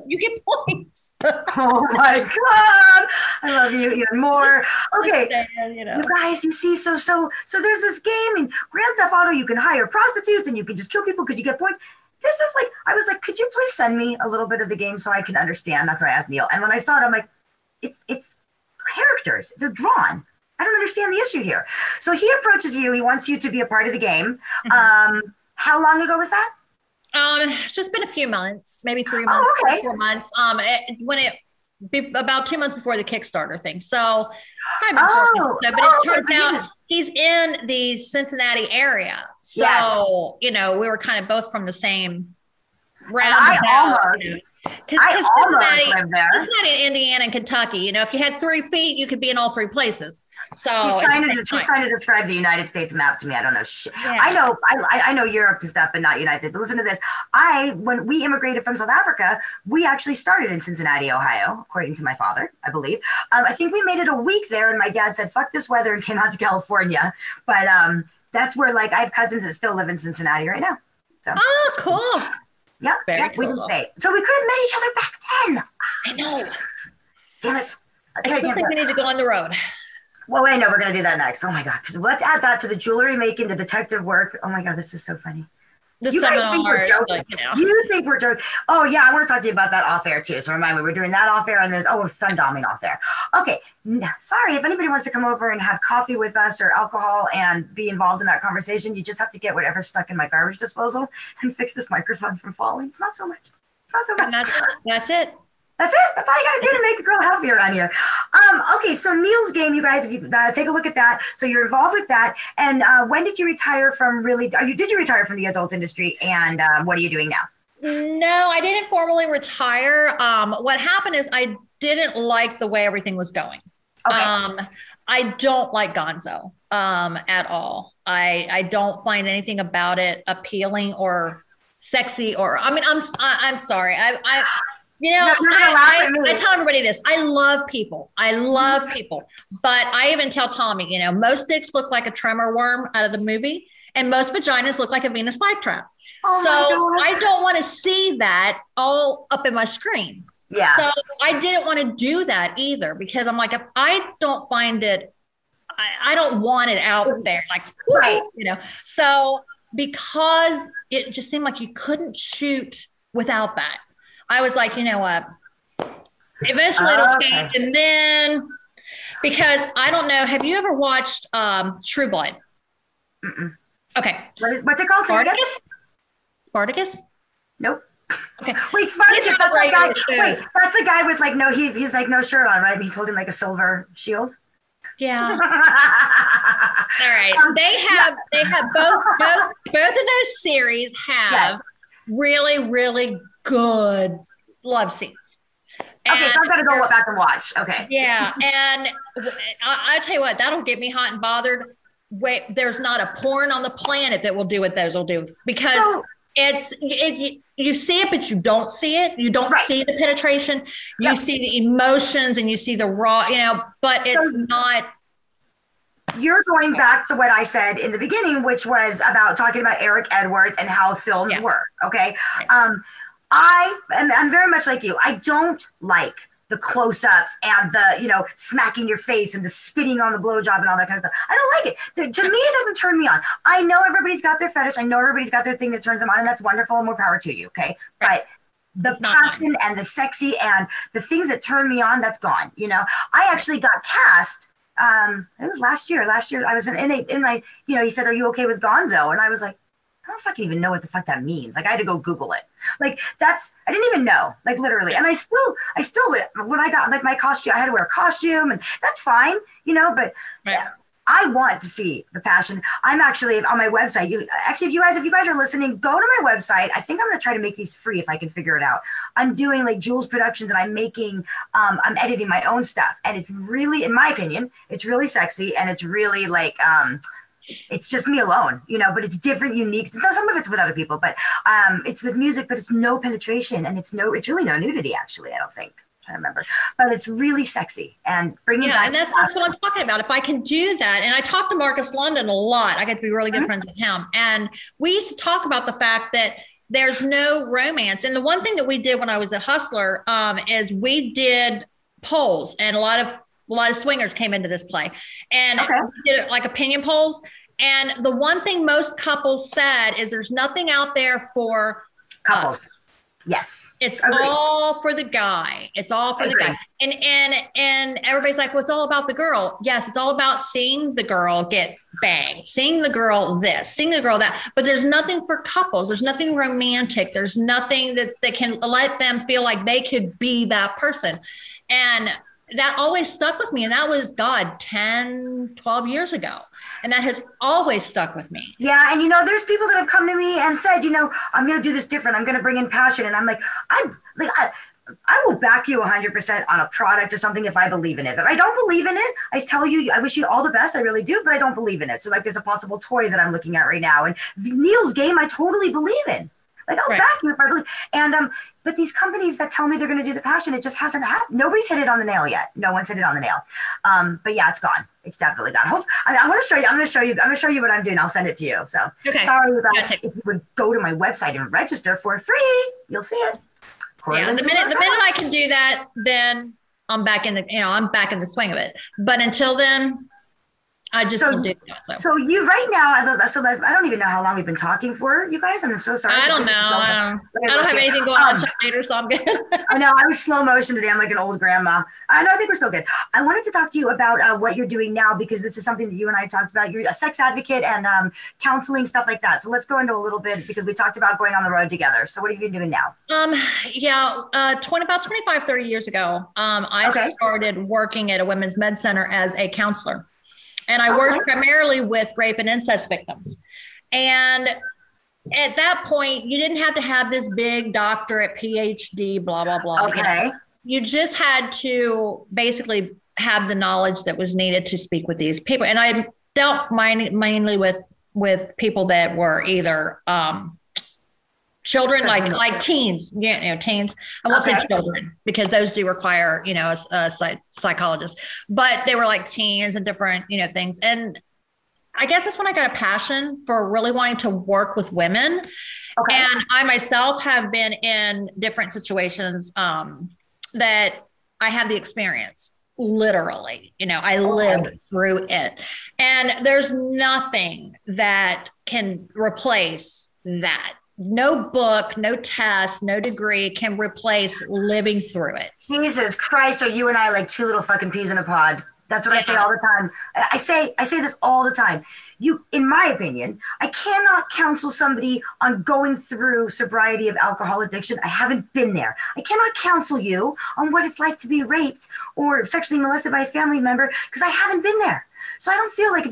You get points. Oh my God. I love you even more. Okay. You know. You guys, you see, so there's this game in Grand Theft Auto, you can hire prostitutes and you can just kill people because you get points. This is like, I was like, could you please send me a little bit of the game so I can understand? That's what I asked Neil. And when I saw it, I'm like, it's characters. They're drawn. I don't understand the issue here. So he approaches you. He wants you to be a part of the game. Mm-hmm. How long ago was that? It's just been a few months, maybe 3 months, 4 months. About 2 months before the Kickstarter thing. So, it turns out he's in the Cincinnati area. So, you know, we were kind of both from the same roundabout. Because Cincinnati, Indiana, and Kentucky, you know, if you had 3 feet, you could be in all three places. So she's trying to describe the United States map to me. I don't know. I know Europe and stuff, but not United States. But listen to this. When we immigrated from South Africa, we actually started in Cincinnati, Ohio, according to my father, I believe. I think we made it a week there, and my dad said, "Fuck this weather," and came out to California. But that's where, like, I have cousins that still live in Cincinnati right now. So. Oh, cool. Yeah, we didn't say. So we could have met each other back then. I know. Damn it. I still think we need to go on the road. Well, wait, no, we're going to do that next. Oh, my God. Let's add that to the jewelry making, the detective work. Oh, my God, this is so funny. You guys think we're joking. Like, you know. You think we're joking. Oh, yeah, I want to talk to you about that off air, too. So remind me, we're doing that off air, and then, we're fun-doming off air. Okay, sorry. If anybody wants to come over and have coffee with us or alcohol and be involved in that conversation, you just have to get whatever's stuck in my garbage disposal and fix this microphone from falling. It's not so much. That's it. That's all you got to do to make a girl healthy around here. Okay, so Neil's game, you guys, if you take a look at that. So you're involved with that. And when did you retire from did you retire from the adult industry? And what are you doing now? No, I didn't formally retire. What happened is I didn't like the way everything was going. Okay. I don't like Gonzo at all. I don't find anything about it appealing or sexy or, I mean, I'm sorry. You know, I tell everybody this. I love people. But I even tell Tommy, you know, most dicks look like a tremor worm out of the movie. And most vaginas look like a Venus flytrap. Oh, so I don't want to see that all up in my screen. Yeah. So I didn't want to do that either, because I'm like, if I don't find it, I don't want it out there. Like, right. You know, so because it just seemed like you couldn't shoot without that. I was like, you know what, eventually it'll change. And then, because I don't know, have you ever watched True Blood? Mm-mm. Okay. What's it called? Spartacus? Nope. Okay. Wait, Spartacus, that's the guy with like, no, he's like no shirt on, right? And he's holding like a silver shield. Yeah. All right. They have both of those series have really, really good love scenes. Okay, so I've got to go back and watch. Okay. Yeah, and I tell you what, that'll get me hot and bothered. Wait, there's not a porn on the planet that will do what those will do, because you see it, but you don't see it. You don't see the penetration. You see the emotions and you see the raw, you know, but it's not. You're going back to what I said in the beginning, which was about talking about Eric Edwards and how films work. Okay. Right. I'm very much like you. I don't like the close-ups and the, you know, smacking your face and the spitting on the blowjob and all that kind of stuff. I don't like it. To me, it doesn't turn me on. I know everybody's got their fetish. I know everybody's got their thing that turns them on, and that's wonderful, and more power to you. Okay. Right. But the passion and the sexy and the things that turn me on, that's gone. You know, I actually got cast it was last year I was in my, you know, he said, are you okay with Gonzo? And I was like, I don't fucking even know what the fuck that means. Like, I had to go Google it. Like, that's, I didn't even know, like, literally. And I still, when I got, like, my costume, I had to wear a costume, and that's fine, you know, but yeah, I want to see the passion. I'm actually on my website. If you guys are listening, go to my website. I think I'm going to try to make these free if I can figure it out. I'm doing, like, Jules Productions, and I'm making, I'm editing my own stuff. And it's really, in my opinion, it's really sexy, and it's really, like, it's just me alone, you know, but it's different, unique. Some of it's with other people, but it's with music, but it's no penetration, and it's really no nudity, actually, I don't think. I remember, but it's really sexy and bringing back. Yeah, and that's what I'm talking about. If I can do that, and I talk to Marcus London a lot, I get to be really good friends with him. And we used to talk about the fact that there's no romance. And the one thing that we did when I was at Hustler is we did polls, and a lot of swingers came into this play, and we did it like opinion polls. And the one thing most couples said is there's nothing out there for couples. Yes. It's all for the guy. It's all for the guy. And everybody's like, well, it's all about the girl. Yes. It's all about seeing the girl get banged, seeing the girl this, seeing the girl that, but there's nothing for couples. There's nothing romantic. There's nothing that can let them feel like they could be that person. And that always stuck with me. And that was, God, 10, 12 years ago. And that has always stuck with me. Yeah. And, you know, there's people that have come to me and said, you know, I'm going to do this different. I'm going to bring in passion. And I'm like, I will back you 100% on a product or something if I believe in it. If I don't believe in it, I tell you, I wish you all the best. I really do, but I don't believe in it. So, like, there's a possible toy that I'm looking at right now. And Neil's game, I totally believe in. Like, I'll back you if I believe. And, but these companies that tell me they're going to do the passion, it just hasn't happened. Nobody's hit it on the nail yet. No one's hit it on the nail. But yeah, it's gone. It's definitely gone. I want to show you. I'm going to show you what I'm doing. I'll send it to you. So sorry about that. If you would go to my website and register for free, you'll see it. Yeah, the minute I can do that, then I'm back in the, you know, I'm back in the swing of it. But until then, I just don't do that. So you right now, I don't even know how long we've been talking for, you guys. I'm so sorry. I don't know. I don't have anything going on later, so I'm good. I know. I was slow motion today. I'm like an old grandma. I know. I think we're still good. I wanted to talk to you about what you're doing now, because this is something that you and I talked about. You're a sex advocate and counseling, stuff like that. So let's go into a little bit, because we talked about going on the road together. So what are you doing now? Yeah. About 25, 30 years ago, I started working at a women's med center as a counselor. And I worked primarily with rape and incest victims. And at that point, you didn't have to have this big doctorate, PhD, blah, blah, blah. Okay. You know? You just had to basically have the knowledge that was needed to speak with these people. And I dealt mainly with people that were either children, like teens, you know, teens. I won't say children, because those do require, you know, a psychologist, but they were like teens and different, you know, things. And I guess that's when I got a passion for really wanting to work with women. Okay. And I myself have been in different situations that I have the experience. Literally, you know, I lived through it, and there's nothing that can replace that. No book, no test, no degree can replace living through it. Jesus Christ, are you and I like two little fucking peas in a pod? That's what I say all the time. I say this all the time. You, in my opinion, I cannot counsel somebody on going through sobriety of alcohol addiction. I haven't been there. I cannot counsel you on what it's like to be raped or sexually molested by a family member, because I haven't been there. So I don't feel like I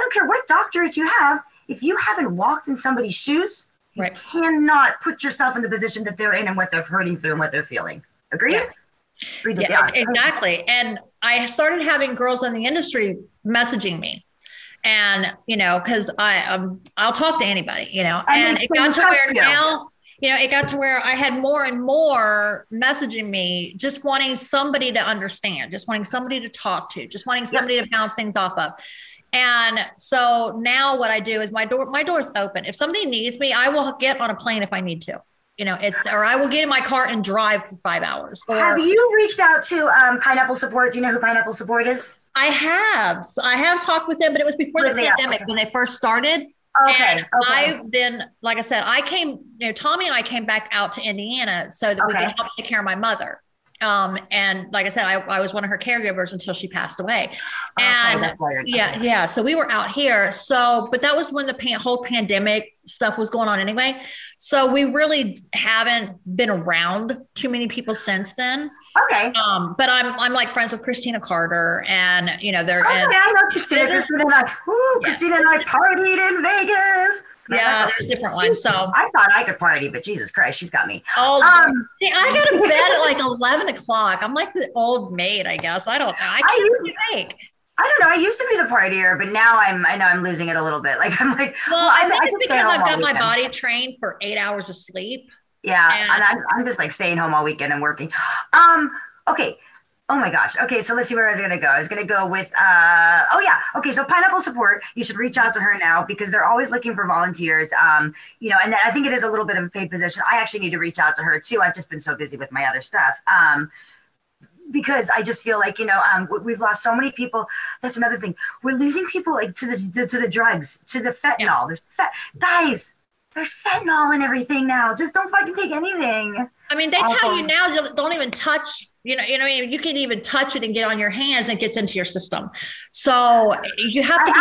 don't care what doctorate you have, if you haven't walked in somebody's shoes, you cannot put yourself in the position that they're in and what they're hurting through and what they're feeling. Agreed? Yeah, exactly. And I started having girls in the industry messaging me, and, you know, because I'll talk to anybody, you know, and it got to where now, you know, it got to where I had more and more messaging me, just wanting somebody to understand, just wanting somebody to talk to, just wanting somebody to bounce things off of. And so now what I do is my door's open. If somebody needs me, I will get on a plane if I need to, you know, or I will get in my car and drive for 5 hours. Or, have you reached out to Pineapple Support? Do you know who Pineapple Support is? I have. So I have talked with them, but it was before the pandemic when they first started. Okay. I then, like I said, I came, you know, Tommy and I came back out to Indiana so that we could help take care of my mother. And like I said, I was one of her caregivers until she passed away. And yeah. So we were out here. So, but that was when the whole pandemic stuff was going on anyway. So we really haven't been around too many people since then. Okay. But I'm like friends with Christina Carter, and you know, they're, I know Christina. Christina and I, Christina and I partied in Vegas. Yeah, there's different ones. So I thought I could party, but Jesus Christ, she's got me. Oh, see, I got to bed at like 11 o'clock. I'm like the old maid, I guess. I don't know. I used to be the partier, but now I know I'm losing it a little bit. Like I'm like, well, I think it's because I've got my body trained for 8 hours of sleep. Yeah, and I'm just like staying home all weekend and working. Okay. Oh my gosh. Okay. So let's see where I was going to go. I was going to go with, Okay. So Pineapple Support, you should reach out to her now because they're always looking for volunteers. You know, and that, I think it is a little bit of a paid position. I actually need to reach out to her too. I've just been so busy with my other stuff. Because I just feel like, you know, we've lost so many people. That's another thing. We're losing people like to the drugs, to the fentanyl. Yeah. There's fentanyl and everything now. Just don't fucking take anything. I mean, they tell you now, don't even touch, you know, you can even touch it and get on your hands and it gets into your system. So you have to.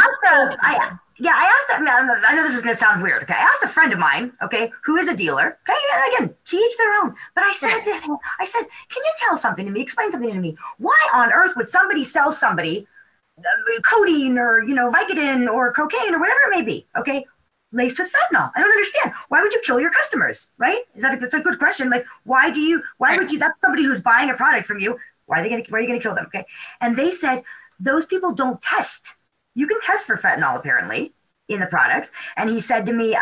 I know this is going to sound weird. Okay. I asked a friend of mine, okay, who is a dealer. Okay. And again, to each their own. But I said to him, I said, can you tell something to me? Explain something to me. Why on earth would somebody sell somebody codeine or, you know, Vicodin or cocaine or whatever it may be? Okay. Laced with fentanyl. I don't understand. Why would you kill your customers, right? It's a good question. Like, why would you, that's somebody who's buying a product from you. Why are you going to kill them? Okay. And they said, those people don't test. You can test for fentanyl apparently in the product. And he said to me,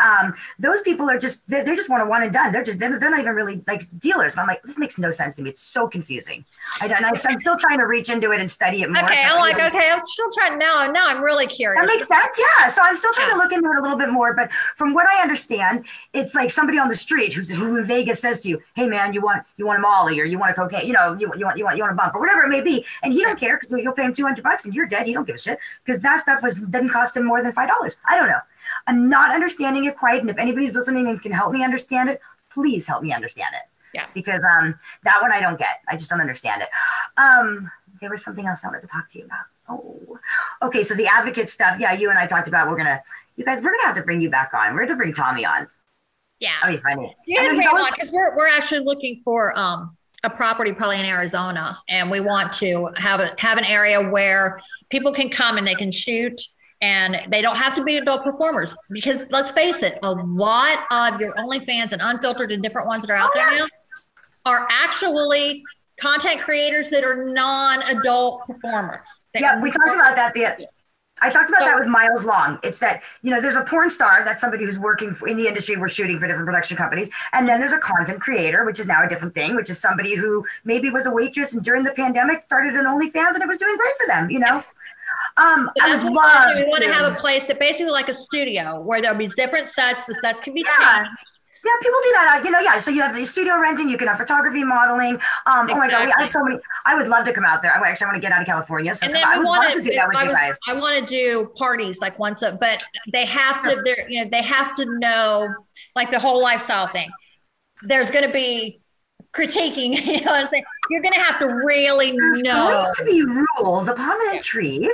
those people are just, they just want a one and done. They're not even really like dealers. And I'm like, this makes no sense to me. It's so confusing. I'm still trying to reach into it and study it more. Okay, so I'm still trying now. Now I'm really curious. That makes sense, yeah. So I'm still trying to look into it a little bit more. But from what I understand, it's like somebody on the street who in Vegas says to you, "Hey man, you want a Molly or you want a cocaine, you know, you want a bump or whatever it may be," and he don't care because you'll pay him $200 and you're dead. He don't give a shit because that stuff didn't cost him more than $5. I don't know. I'm not understanding it quite, and if anybody's listening and can help me understand it, please help me understand it. Yeah. Because that one I don't get. I just don't understand it. There was something else I wanted to talk to you about. Oh, okay. So the advocate stuff. Yeah, you and I talked about. We're gonna have to bring you back on. We're gonna bring Tommy on. Yeah. That'd be funny. Yeah, because we're actually looking for a property probably in Arizona, and we want to have an area where people can come and they can shoot. And they don't have to be adult performers because let's face it, a lot of your OnlyFans and Unfiltered and different ones that are out there now are actually content creators that are non-adult performers. We talked about that. I talked about that with Miles Long. It's that, you know, there's a porn star. That's somebody who's working in the industry. We're shooting for different production companies. And then there's a content creator, which is now a different thing, which is somebody who maybe was a waitress and during the pandemic started an OnlyFans and it was doing great for them, you know? Yeah. So I would love to. We want to have a place that basically like a studio where there'll be different sets. The sets can be changed. Yeah, people do that. You know, yeah. So you have the studio renting. You can have photography, modeling. Exactly. Oh my God, I have so many. I would love to come out there. I actually want to get out of California. So I would love to do that with you guys. I want to do parties like once, but they have to. They have to know like the whole lifestyle thing. There's going to be critiquing. You know what I'm saying? You're going to have to really know. There's going to be rules upon entry.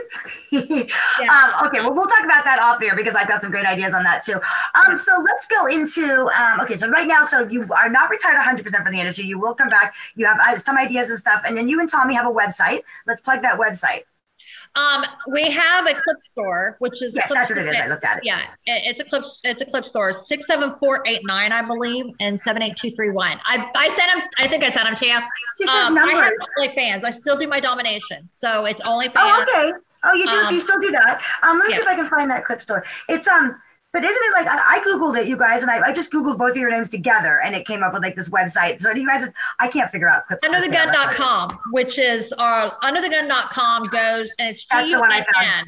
Okay, well, we'll talk about that off air because I've got some great ideas on that too. So let's go into, so right now, so you are not retired 100% from the industry. You will come back. You have some ideas and stuff. And then you and Tommy have a website. Let's plug that website. We have a clip store, which is that's what it is. I looked at it. Yeah, it's a clip store. 67489, I believe, and 78231. I sent him. I think I sent him to you. I have OnlyFans. I still do my domination, so it's OnlyFans. Oh, okay. Oh, you do? Do you still do that? Let me see if I can find that clip store. It's But isn't it like I Googled it, you guys, and I just Googled both of your names together, and it came up with like this website. So you guys, I can't figure out clips. UnderTheGun.com, which is our UnderTheGun.com goes, and it's G-U-N-N.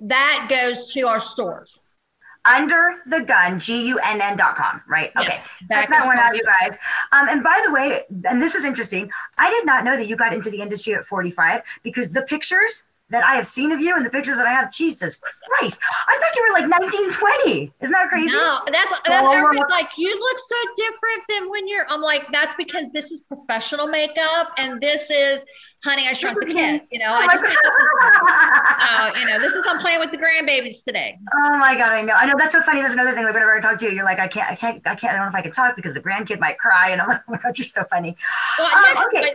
That goes to our stores. UnderTheGun, G-U-N-N.com, right? Okay, yes, that's that one out, you guys. And by the way, and this is interesting, I did not know that you got into the industry at 45 because the pictures that I have seen of you and the pictures that I have, Jesus Christ, I thought you were like 19, 20. Isn't that crazy? No, that's everyone's like, you look so different than when you're, I'm like, that's because this is professional makeup and this is, honey, I shrunk the kids, you know, this is, I'm playing with the grandbabies today. Oh my God. I know. That's so funny. That's another thing. Like whenever I talk to you, you're like, I don't know if I can talk because the grandkid might cry. And I'm like, oh my God, you're so funny. Well, okay.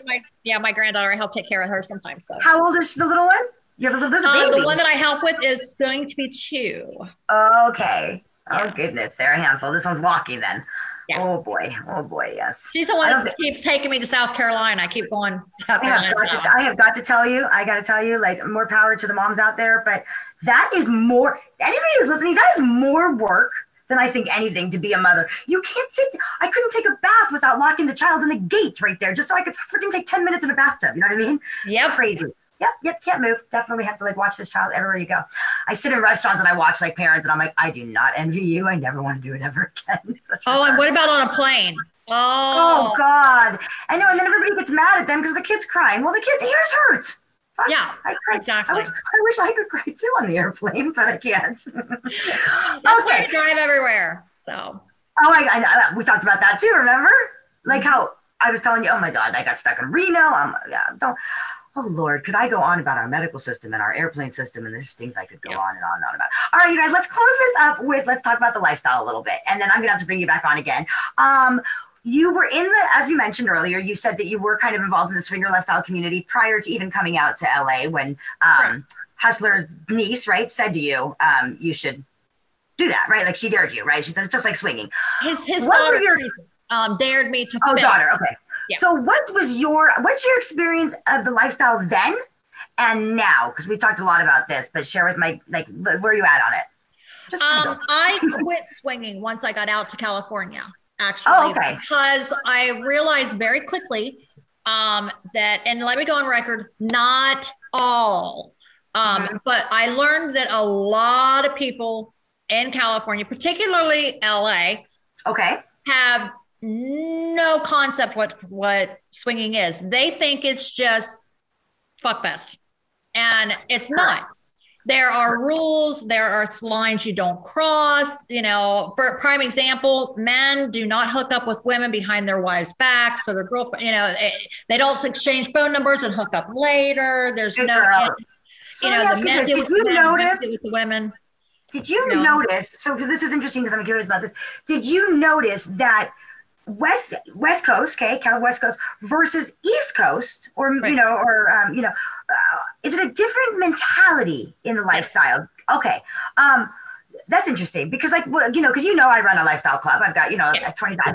My granddaughter, I help take care of her sometimes. So. How old is the little one? You have a little baby. The one that I help with is going to be 2. Okay. Yeah. Oh goodness. They're a handful. This one's walking then. Yeah. Oh boy, yes. She's the one that keeps taking me to South Carolina. I keep going to South Carolina. I got to tell you, like, more power to the moms out there. But that is more, anybody who's listening, that is more work than I think anything to be a mother. You can't I couldn't take a bath without locking the child in the gate right there just so I could freaking take 10 minutes in a bathtub. You know what I mean? Yeah. Crazy. Yep, can't move. Definitely have to like watch this child everywhere you go. I sit in restaurants and I watch like parents and I'm like, I do not envy you. I never want to do it ever again. And what about on a plane? Oh God. I know, and then everybody gets mad at them because the kid's crying. Well, the kid's ears hurt. Fuck, yeah, I cried. Exactly. I wish I could cry too on the airplane, but I can't. Okay. Drive everywhere, so. Oh, I know. We talked about that too, remember? Like how I was telling you, oh my God, I got stuck in Reno. Oh, Lord, could I go on about our medical system and our airplane system? And there's things I could go on and on about. All right, you guys, let's close this up with, let's talk about the lifestyle a little bit. And then I'm going to have to bring you back on again. You were as you mentioned earlier, you said that you were kind of involved in the swinger lifestyle community prior to even coming out to LA when Hustler's niece, right, said to you, you should do that, right? Like she dared you, right? She said, it's just like swinging. His daughter dared me to film. Oh, daughter, okay. Yeah. So what's your experience of the lifestyle then and now? Because we talked a lot about this, but share with my, like, where are you at on it? Just I quit swinging once I got out to California, actually. Oh, okay. Because I realized very quickly that, and let me go on record, not all, but I learned that a lot of people in California, particularly LA, okay, have no concept what swinging is. They think it's just fuck fest, and it's not. There are rules. There are lines you don't cross. You know, for a prime example, men do not hook up with women behind their wives' backs. So their girlfriend, you know, they don't exchange phone numbers and hook up later. There's no, you know, the men do with the women. Did you notice? So this is interesting because I'm curious about this. Did you notice that? West Coast, okay, West Coast versus East Coast, or right. Is it a different mentality in the lifestyle? Okay, that's interesting because I run a lifestyle club. I've got 20. I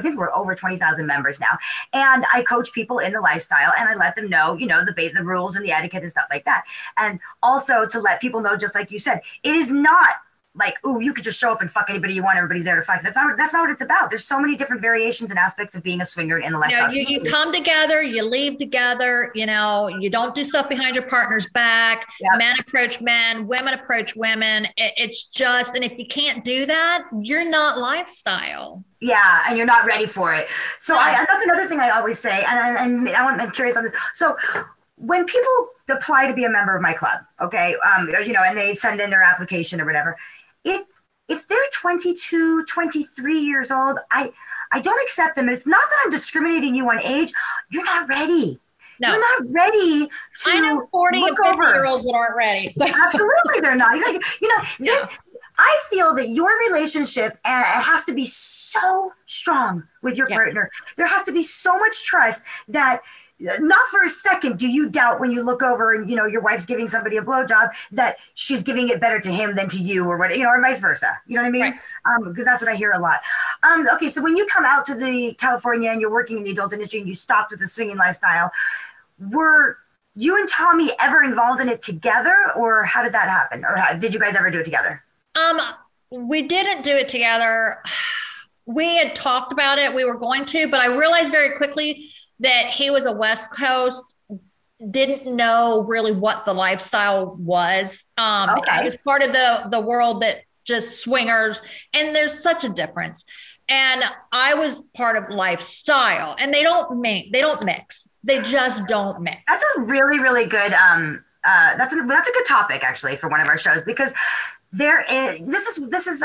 think we're over 20,000 members now, and I coach people in the lifestyle, and I let them know the rules and the etiquette and stuff like that, and also to let people know, just like you said, it is not like, ooh, you could just show up and fuck anybody you want. Everybody's there to fuck. That's not what it's about. There's so many different variations and aspects of being a swinger in the lifestyle. You come together, you leave together, you don't do stuff behind your partner's back. Yep. Men approach men, women approach women. It's just, and if you can't do that, you're not lifestyle. Yeah, and you're not ready for it. So that's another thing I always say, and I'm curious on this. So when people apply to be a member of my club, okay, and they send in their application or whatever, if they're 22, 23 years old, I don't accept them. And it's not that I'm discriminating you on age. You're not ready. No. You're not ready to I know 40 look and 50 over. Year olds that aren't ready. So. Absolutely, they're not. Like, I feel that your relationship has to be so strong with your partner. There has to be so much trust that not for a second do you doubt when you look over and, your wife's giving somebody a blowjob that she's giving it better to him than to you or whatever, or vice versa. You know what I mean? Right. Because that's what I hear a lot. Okay. So when you come out to the California and you're working in the adult industry and you stopped with the swinging lifestyle, were you and Tommy ever involved in it together, or how did that happen? Or did you guys ever do it together? We didn't do it together. We had talked about it. We were going to, but I realized very quickly that he was a West Coast, didn't know really what the lifestyle was. It was part of the world that just swingers, and there's such a difference. And I was part of lifestyle, and they don't mix. They just don't mix. That's a really, really good that's a good topic actually for one of our shows, because there is, this is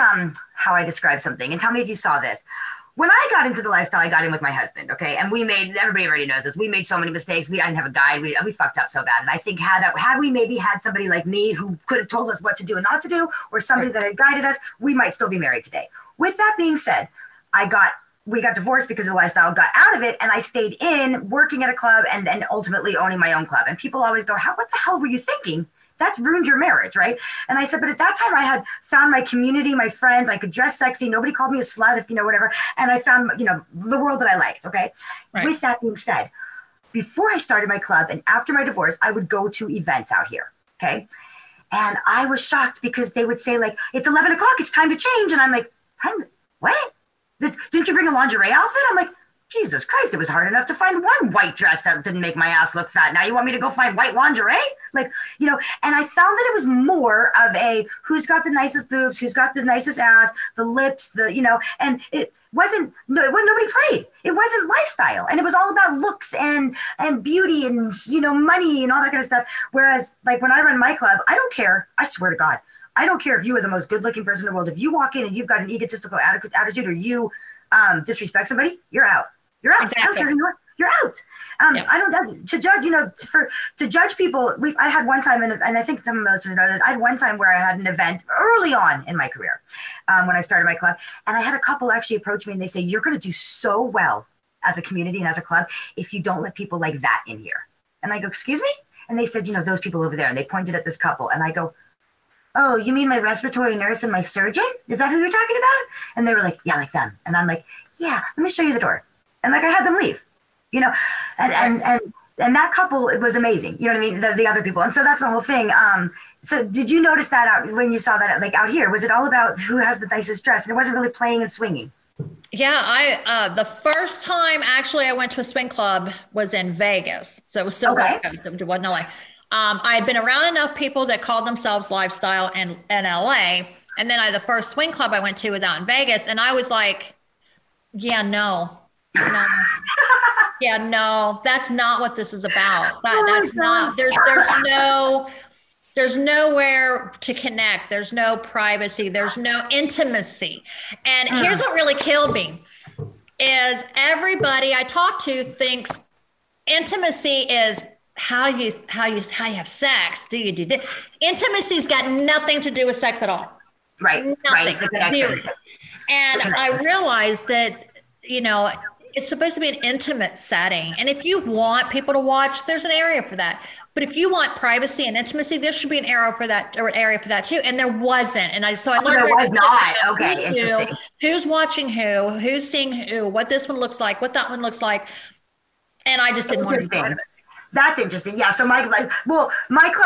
how I describe something, and tell me if you saw this. When I got into the lifestyle, I got in with my husband, okay? And we made, everybody already knows this, we made so many mistakes. I didn't have a guide. We fucked up so bad. And I think had we maybe had somebody like me who could have told us what to do and not to do, or somebody that had guided us, we might still be married today. With that being said, we got divorced because of the lifestyle, got out of it, and I stayed in working at a club and then ultimately owning my own club. And people always go, what the hell were you thinking? That's ruined your marriage, right? And I said, but at that time I had found my community, my friends, I could dress sexy. Nobody called me a slut, if you know, whatever. And I found, the world that I liked. Okay. Right. With that being said, before I started my club and after my divorce, I would go to events out here. Okay. And I was shocked because they would say like, it's 11 o'clock, it's time to change. And I'm like, what? Didn't you bring a lingerie outfit? I'm like, Jesus Christ, it was hard enough to find one white dress that didn't make my ass look fat. Now you want me to go find white lingerie? And I found that it was more of a who's got the nicest boobs, who's got the nicest ass, the lips, and it wasn't nobody played. It wasn't lifestyle. And it was all about looks and beauty and, money and all that kind of stuff. Whereas when I run my club, I don't care. I swear to God, I don't care if you are the most good looking person in the world. If you walk in and you've got an egotistical attitude or you disrespect somebody, you're out. You're out. Exactly. I don't care who you are. You're out. Yeah. I don't to judge. To judge people. I had one time, and I think some of us know that. I had one time where I had an event early on in my career, when I started my club, and I had a couple actually approach me and they say, "You're going to do so well as a community and as a club if you don't let people like that in here." And I go, "Excuse me?" And they said, "Those people over there," and they pointed at this couple, and I go, "Oh, you mean my respiratory nurse and my surgeon? Is that who you're talking about?" And they were like, "Yeah, like them." And I'm like, "Yeah, let me show you the door." And I had them leave, and that couple, it was amazing. You know what I mean? The other people. And so that's the whole thing. So did you notice that when you saw that, out here, was it all about who has the nicest dress? And it wasn't really playing and swinging. Yeah. The first time actually I went to a swing club was in Vegas. So it was still West Coast. It wasn't LA. I had been around enough people that called themselves lifestyle in LA. And then the first swing club I went to was out in Vegas. And I was like, yeah, no. That's not what this is about. That's not, there's nowhere to connect. There's no privacy. There's no intimacy. And here's what really killed me is everybody I talk to thinks intimacy is how you have sex. Do you do this? Intimacy's got nothing to do with sex at all. Right. Nothing. Right. And I realized that, it's supposed to be an intimate setting. And if you want people to watch, there's an area for that. But if you want privacy and intimacy, there should be an area for that too. And there wasn't. And I learned there was not. Okay, interesting. Who's watching who, who's seeing who, what this one looks like, what that one looks like. And I just didn't want to be part of it. That's interesting. Yeah. So my club,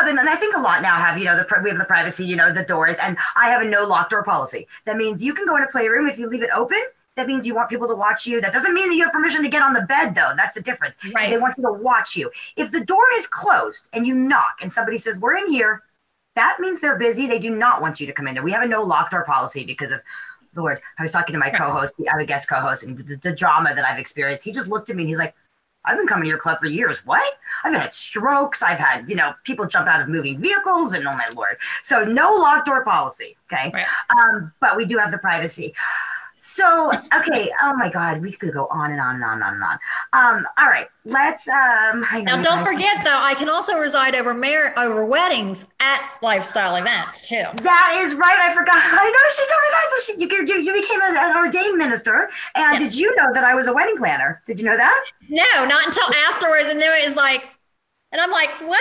and I think a lot now have, we have the privacy, the doors, and I have a no locked door policy. That means you can go in a playroom if you leave it open. That means you want people to watch you. That doesn't mean that you have permission to get on the bed, though. That's the difference. Right. They want you to watch you. If the door is closed and you knock and somebody says, "We're in here," that means they're busy. They do not want you to come in there. We have a no locked door policy because of, Lord, I was talking to my co-host, I have a guest co-host, and the drama that I've experienced. He just looked at me and he's like, "I've been coming to your club for years. What? I've had strokes. I've had, people jump out of moving vehicles," and oh my Lord. So no locked door policy. Okay. Right. But we do have the privacy. So, okay. Oh my God. We could go on and on and on and on and on. All right. Let's, hang on. Now don't forget though, I can also reside over weddings at lifestyle events too. That is right. I forgot. I know she told me that. So you became an ordained minister. And did you know that I was a wedding planner? Did you know that? No, not until afterwards. And then it was like, and I'm like, what?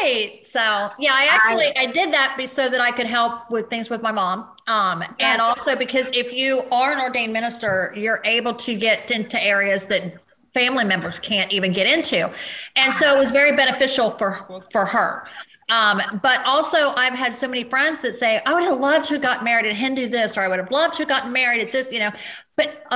Wait. So yeah, I did that so that I could help with things with my mom. Yes. And also because if you are an ordained minister, you're able to get into areas that family members can't even get into. And so it was very beneficial for her. But also I've had so many friends that say, "I would have loved to have gotten married at Hindu this, or I would have loved to have gotten married at this, but,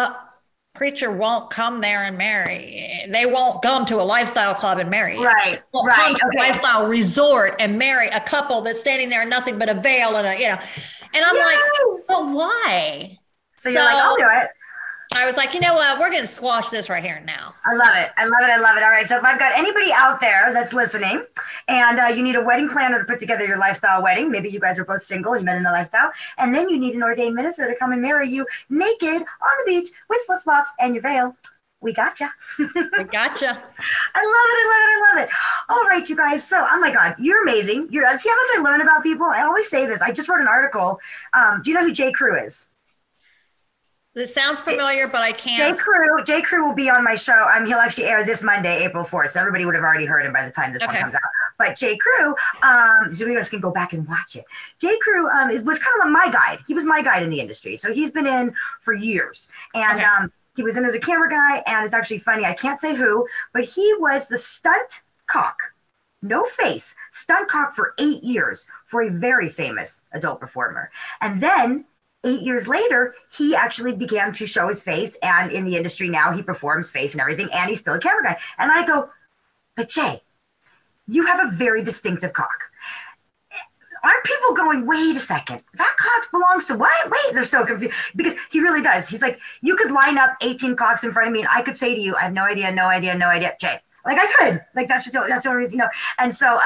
preacher won't come there and marry. They won't come to a lifestyle club and marry. Right. Won't come to a lifestyle resort and marry a couple that's standing there in nothing but a veil and a, And I'm like, but why? So you're like, I'll do it. I was like, you know what? We're going to squash this right here now. I love it. I love it. I love it. All right. So if I've got anybody out there that's listening and you need a wedding planner to put together your lifestyle wedding, maybe you guys are both single, you met in the lifestyle, and then you need an ordained minister to come and marry you naked on the beach with flip-flops and your veil. We gotcha. We gotcha. I love it. I love it. I love it. All right, you guys. So, oh my God, you're amazing. You're, see how much I learn about people? I always say this. I just wrote an article. Do you know who J. Crew is? It sounds familiar, but I can't. J. Crew will be on my show. He'll actually air this Monday, April 4th. So everybody would have already heard him by the time this one comes out. But J. Crew, so we just can go back and watch it. J. Crew it was kind of my guide. He was my guide in the industry. So he's been in for years. And he was in as a camera guy. And it's actually funny. I can't say who, but he was the stunt cock. No face. Stunt cock for 8 years for a very famous adult performer. And then 8 years later, he actually began to show his face, and in the industry now, he performs face and everything, and he's still a camera guy. And I go, but Jay, you have a very distinctive cock. Aren't people going, wait a second, that cock belongs to what? Wait, they're so confused, because he really does. He's like, you could line up 18 cocks in front of me, and I could say to you, I have no idea, Jay. Like, I could. Like, that's the only reason, you know. And so,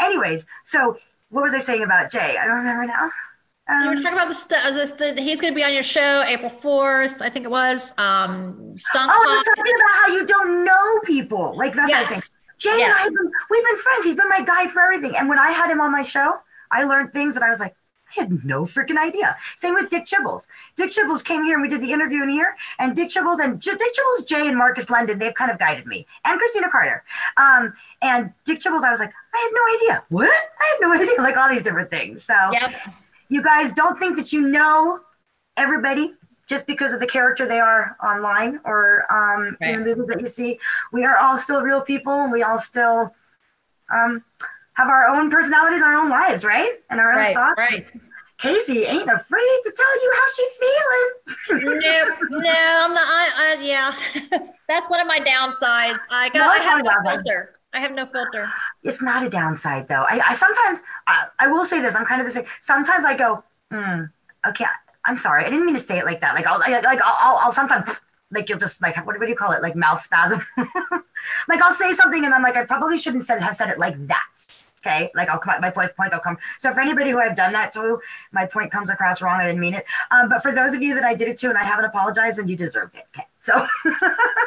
anyways, so what was I saying about Jay? I don't remember now. You were talking about the he's going to be on your show April 4th, I think it was. I was talking about how you don't know people. Like, that's what I'm saying. Jay and I, we've been friends. He's been my guide for everything. And when I had him on my show, I learned things that I was like, I had no freaking idea. Same with Dick Chibbles. Dick Chibbles came here and we did the interview in here. And Dick Chibbles, Jay, and Marcus London, they've kind of guided me. And Christina Carter. And Dick Chibbles, I was like, I had no idea. What? I had no idea. Like, all these different things. So. Yep. You guys, don't think that you know everybody just because of the character they are online or in the movies that you see. We are all still real people, and we all still have our own personalities, our own lives, right? And our own thoughts. Right. Kasey ain't afraid to tell you how she's feeling. No, I'm not. That's one of my downsides. I have no filter. It's not a downside, though. I sometimes, I will say this. I'm kind of the same. Sometimes I go, okay, I'm sorry. I didn't mean to say it like that. Like, I'll sometimes, like, you'll just, like, what do you call it? Like, mouth spasm. Like, I'll say something, and I'm like, I probably shouldn't have said it like that. Okay, like my point will come. So for anybody who I've done that to, my point comes across wrong. I didn't mean it. But for those of you that I did it to and I haven't apologized, then you deserved it. Okay, so.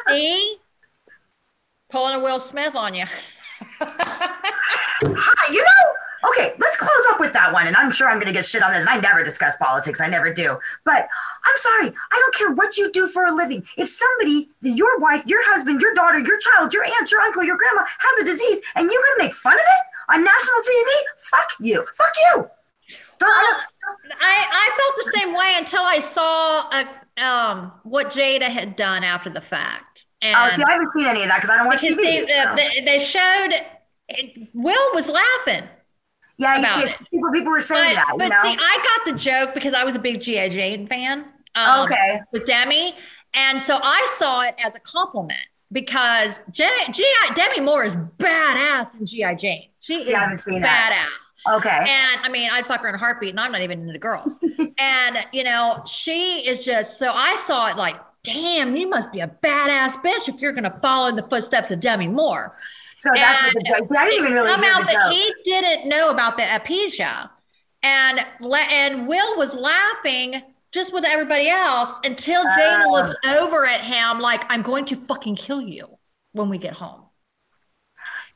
See? Pulling a Will Smith on you. You know, okay, let's close up with that one. And I'm sure I'm going to get shit on this. And I never discuss politics. I never do. But I'm sorry. I don't care what you do for a living. If somebody, your wife, your husband, your daughter, your child, your aunt, your uncle, your grandma has a disease and you're going to make fun of it? On national TV? Fuck you. Fuck you. I felt the same way until I saw what Jada had done after the fact. And oh, see, I haven't seen any of that because I don't watch TV. They showed – Will was laughing. Yeah, you see, people were saying that, you know? But see, I got the joke because I was a big G.I. Jane fan with Demi. And so I saw it as a compliment. Because Demi Moore is badass in G.I. Jane. She is badass. Okay. And I mean, I'd fuck her in a heartbeat, and I'm not even into girls. And, you know, she is just, so I saw it like, damn, you must be a badass bitch if you're going to follow in the footsteps of Demi Moore. So that's what the joke. I didn't even really hear the joke. He didn't know about the aphasia. And Will was laughing just with everybody else until Jada looked over at him like, I'm going to fucking kill you when we get home.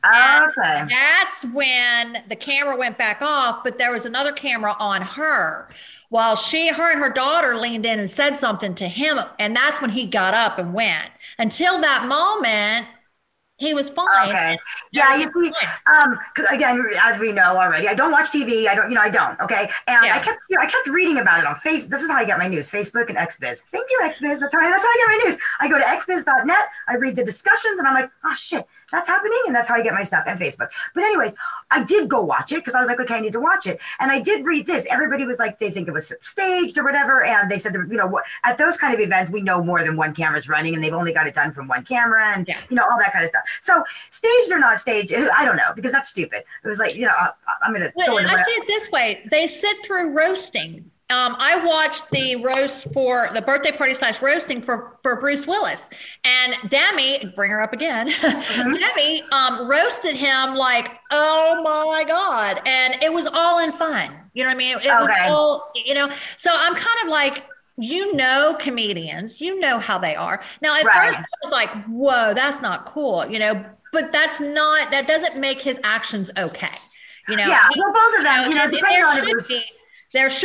Okay. And that's when the camera went back off, but there was another camera on her while her and her daughter leaned in and said something to him. And that's when he got up and went. Until that moment, he was fine. Okay. Yeah, you see, cause again, as we know already, I don't watch TV. I don't. Okay. And I kept reading about it on Facebook. This is how I get my news, Facebook and XBiz. Thank you, XBiz. That's how I get my news. I go to xbiz.net. I read the discussions and I'm like, oh shit, that's happening. And that's how I get my stuff on Facebook. But anyways, I did go watch it because I was like, okay, I need to watch it. And I did read this. Everybody was like, they think it was staged or whatever. And they said, you know, at those kind of events, we know more than one camera's running and they've only got it done from one camera and, you know, all that kind of stuff. So staged or not staged, I don't know, because that's stupid. It was like, you know, I'm going to... Well, I see it this way. They sit through roasting I watched the roast for the birthday party / roasting for Bruce Willis, and Demi, bring her up again. Mm-hmm. Demi roasted him like, oh my God. And it was all in fun. You know what I mean? It was all, you know, so I'm kind of like, you know, comedians, you know how they are. Now at first I was like, whoa, that's not cool. You know, but that doesn't make his actions okay. You know? Yeah. Well, both of them,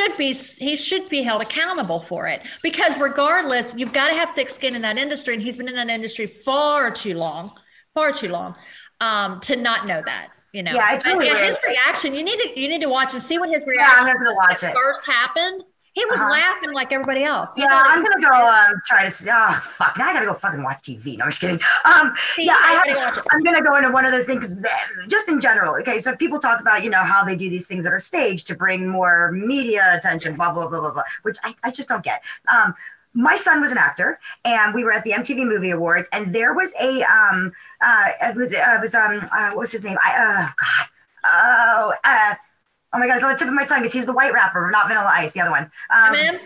he should be held accountable for it, because regardless, you've got to have thick skin in that industry. And he's been in that industry far too long, to not know that, you know. Yeah, it's really weird. His reaction, you need to watch and see what his reaction first happened. He was laughing like everybody else. I'm going to go try to, oh, fuck. Now I got to go fucking watch TV. No, I'm just kidding. I'm going to go into one other thing, because just in general, okay, so people talk about, you know, how they do these things that are staged to bring more media attention, blah, blah, blah, blah, blah, which I just don't get. My son was an actor, and we were at the MTV Movie Awards, and there was a, what was his name? Oh my God, it's on the tip of my tongue, because he's the white rapper, not Vanilla Ice, the other one. Eminem?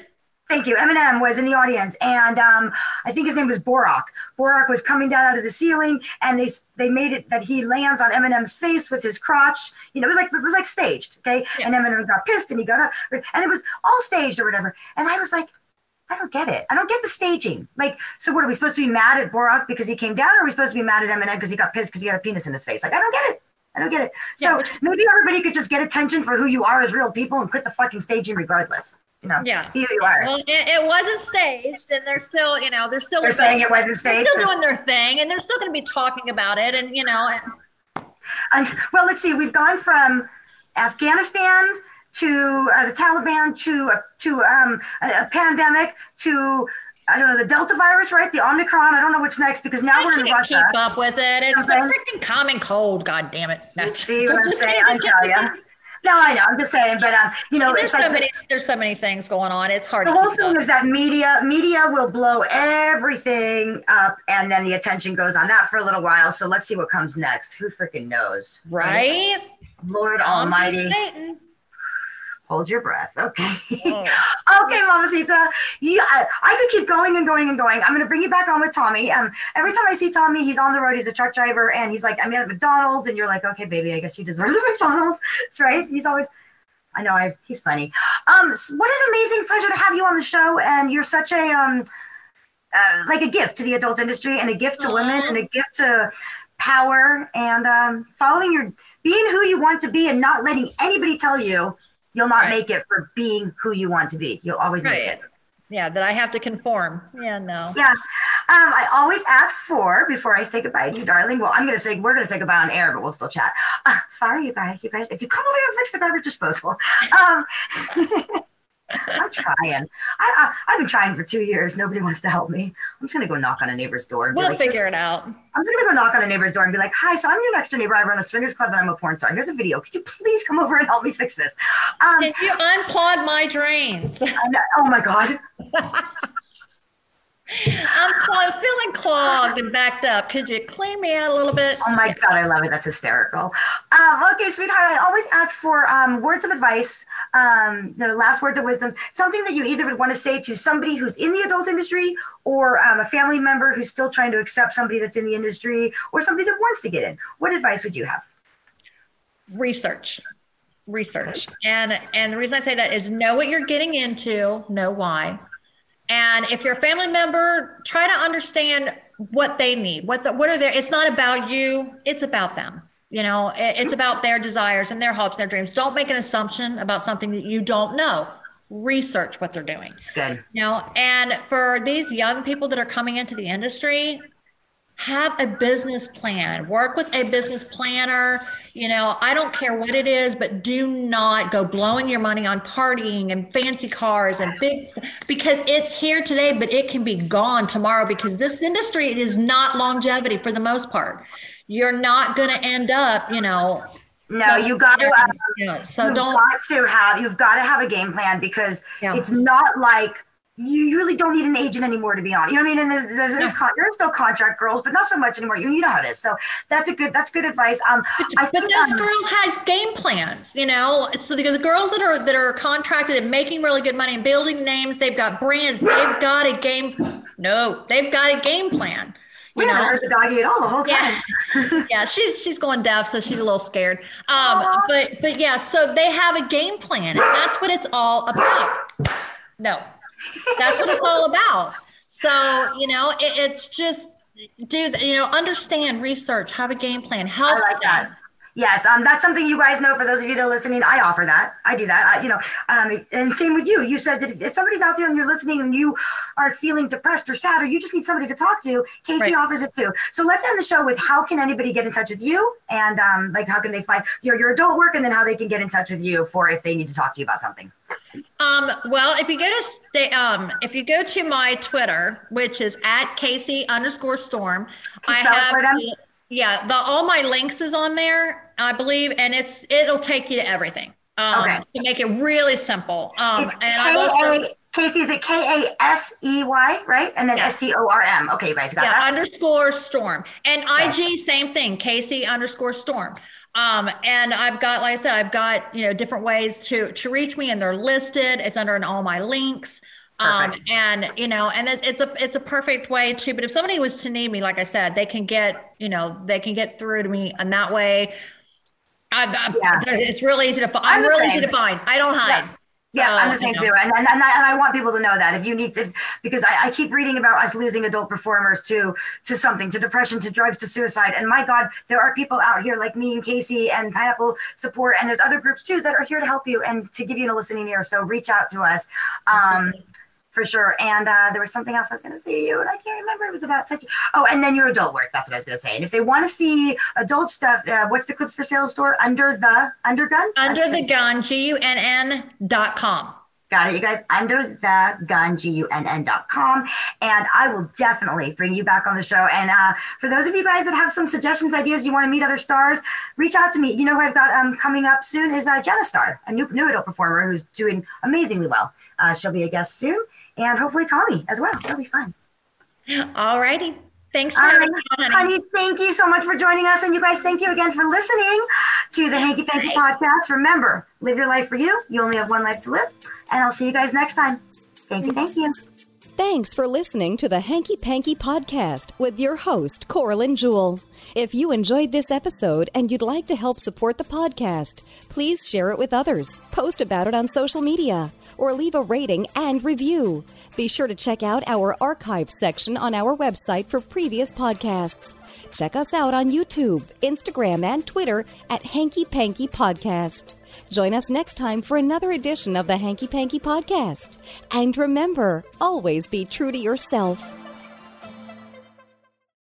Thank you. Eminem was in the audience, and I think his name was Borak. Borak was coming down out of the ceiling, and they made it that he lands on Eminem's face with his crotch. You know, it was like staged, okay? Yeah. And Eminem got pissed, and he got up, and it was all staged or whatever. And I was like, I don't get it. I don't get the staging. Like, so what, are we supposed to be mad at Borak because he came down, or are we supposed to be mad at Eminem because he got pissed because he had a penis in his face? Like, I don't get it. I don't get it. So maybe everybody could just get attention for who you are as real people and quit the fucking staging regardless. You know, who you are. Well, it wasn't staged, and they're still, you know, they're saying it wasn't staged. They're still doing their thing, and they're still going to be talking about it. And, you know. Well, let's see. We've gone from Afghanistan to the Taliban to a pandemic to, I don't know, the Delta virus, right? The Omicron. I don't know what's next, because now we're in Russia. I can't keep up with it. It's the freaking common cold. God damn it. See what I'm saying? I tell you. No, I know. I'm just saying, but you know, there's so many things going on. It's hard. The whole thing is that media will blow everything up, and then the attention goes on that for a little while. So let's see what comes next. Who freaking knows? Right? Lord Almighty. Satan. Hold your breath. Okay. Okay, Mamacita. Yeah, I could keep going and going and going. I'm going to bring you back on with Tommy. Every time I see Tommy, he's on the road. He's a truck driver, and he's like, I'm at McDonald's. And you're like, okay, baby, I guess you deserve a McDonald's. That's right. He's always, I know, he's funny. What an amazing pleasure to have you on the show. And you're such a, like a gift to the adult industry, and a gift to women, and a gift to power, and being who you want to be, and not letting anybody tell you you'll not make it for being who you want to be. You'll always make it. Yeah, that I have to conform. Yeah, no. Yeah. I always ask before I say goodbye to you, darling. Well, we're going to say goodbye on air, but we'll still chat. Sorry, you guys. If you come over here and fix the garbage disposal. I'm trying. I've been trying for 2 years. Nobody wants to help me. I'm just going to go knock on a neighbor's door. We'll figure it out. I'm just going to go knock on a neighbor's door and be like, hi, so I'm your next door neighbor. I run a swingers club, and I'm a porn star. Here's a video. Could you please come over and help me fix this? Did you unplug my drains? Oh, my God. I'm feeling clogged and backed up. Could you clean me out a little bit? Oh my God, I love it. That's hysterical. Okay, sweetheart, I always ask for words of advice, last words of wisdom, something that you either would want to say to somebody who's in the adult industry, or a family member who's still trying to accept somebody that's in the industry, or somebody that wants to get in. What advice would you have? Research. And the reason I say that is, know what you're getting into, know why. And if you're a family member, try to understand what they need. It's not about you, it's about them. You know, it's about their desires and their hopes, their dreams. Don't make an assumption about something that you don't know. Research what they're doing. Good. You know, and for these young people that are coming into the industry, have a business plan, work with a business planner. You know, I don't care what it is, but do not go blowing your money on partying and fancy cars and big, because it's here today, but it can be gone tomorrow, because this industry, it is not longevity for the most part. You're not going to end up, you know. No, you've got to have a game plan, because it's not like you really don't need an agent anymore, to be honest. You know what I mean? And there's still contract girls, but not so much anymore. You know how it is. So that's good advice. But those girls had game plans, you know. So the girls that are contracted and making really good money and building names, they've got brands, they've got a game plan. We haven't heard the doggy at all the whole time. Yeah, yeah, she's going deaf, so she's a little scared. But yeah, so they have a game plan. And that's what it's all about. No, that's what it's all about. So, you know, it's just understand, research, have a game plan, help. I like that. Yes, that's something you guys know. For those of you that are listening, I offer that. I do that. And same with you. You said that if somebody's out there and you're listening and you are feeling depressed or sad, or you just need somebody to talk to, Kasey offers it too. So let's end the show with how can anybody get in touch with you, and how can they find your adult work, and then how they can get in touch with you for if they need to talk to you about something. Well, if you go to my Twitter, which is @Kasey_Storm, all my links is on there, I believe, and it'll take you to everything. To make it really simple. Kasey, is it Kasey, right? And then Storm. Okay, you guys got that? _Storm. And IG, same thing, Kasey_Storm. And I've got, like I said, different ways to reach me, and they're listed. It's under all my links. It's a perfect way to, but if somebody was to need me, like I said, they can get through to me in that way. It's really easy to find. I'm really easy to find. I don't hide. Yeah, I'm the same too. And I want people to know that if you need to, because I keep reading about us losing adult performers to something, to depression, to drugs, to suicide. And my God, there are people out here like me and Kasey and Pineapple Support. And there's other groups too that are here to help you and to give you a listening ear. So reach out to us. For sure. And there was something else I was going to say to you, and I can't remember. It was about touch. Oh, and then your adult work. That's what I was going to say. And if they want to see adult stuff, what's the Clips for Sale store? UnderTheGun? UnderTheGun, GUNN.com. Got it, you guys. UnderTheGun, GUNN.com. And I will definitely bring you back on the show. And for those of you guys that have some suggestions, ideas, you want to meet other stars, reach out to me. You know who I've got coming up soon is Jada Star, a new adult performer who's doing amazingly well. She'll be a guest soon. And hopefully Tommy as well. That'll be fun. All righty. Thanks for having me, honey. Thank you so much for joining us. And you guys, thank you again for listening to the Hanky Panky Podcast. Remember, live your life for you. You only have one life to live. And I'll see you guys next time. Thank you. Thank you. Thanks for listening to the Hanky Panky Podcast with your host, Coralyn Jewell. If you enjoyed this episode and you'd like to help support the podcast, please share it with others, post about it on social media, or leave a rating and review. Be sure to check out our archive section on our website for previous podcasts. Check us out on YouTube, Instagram, and Twitter at Hanky Panky Podcast. Join us next time for another edition of the Hanky Panky Podcast. And remember, always be true to yourself.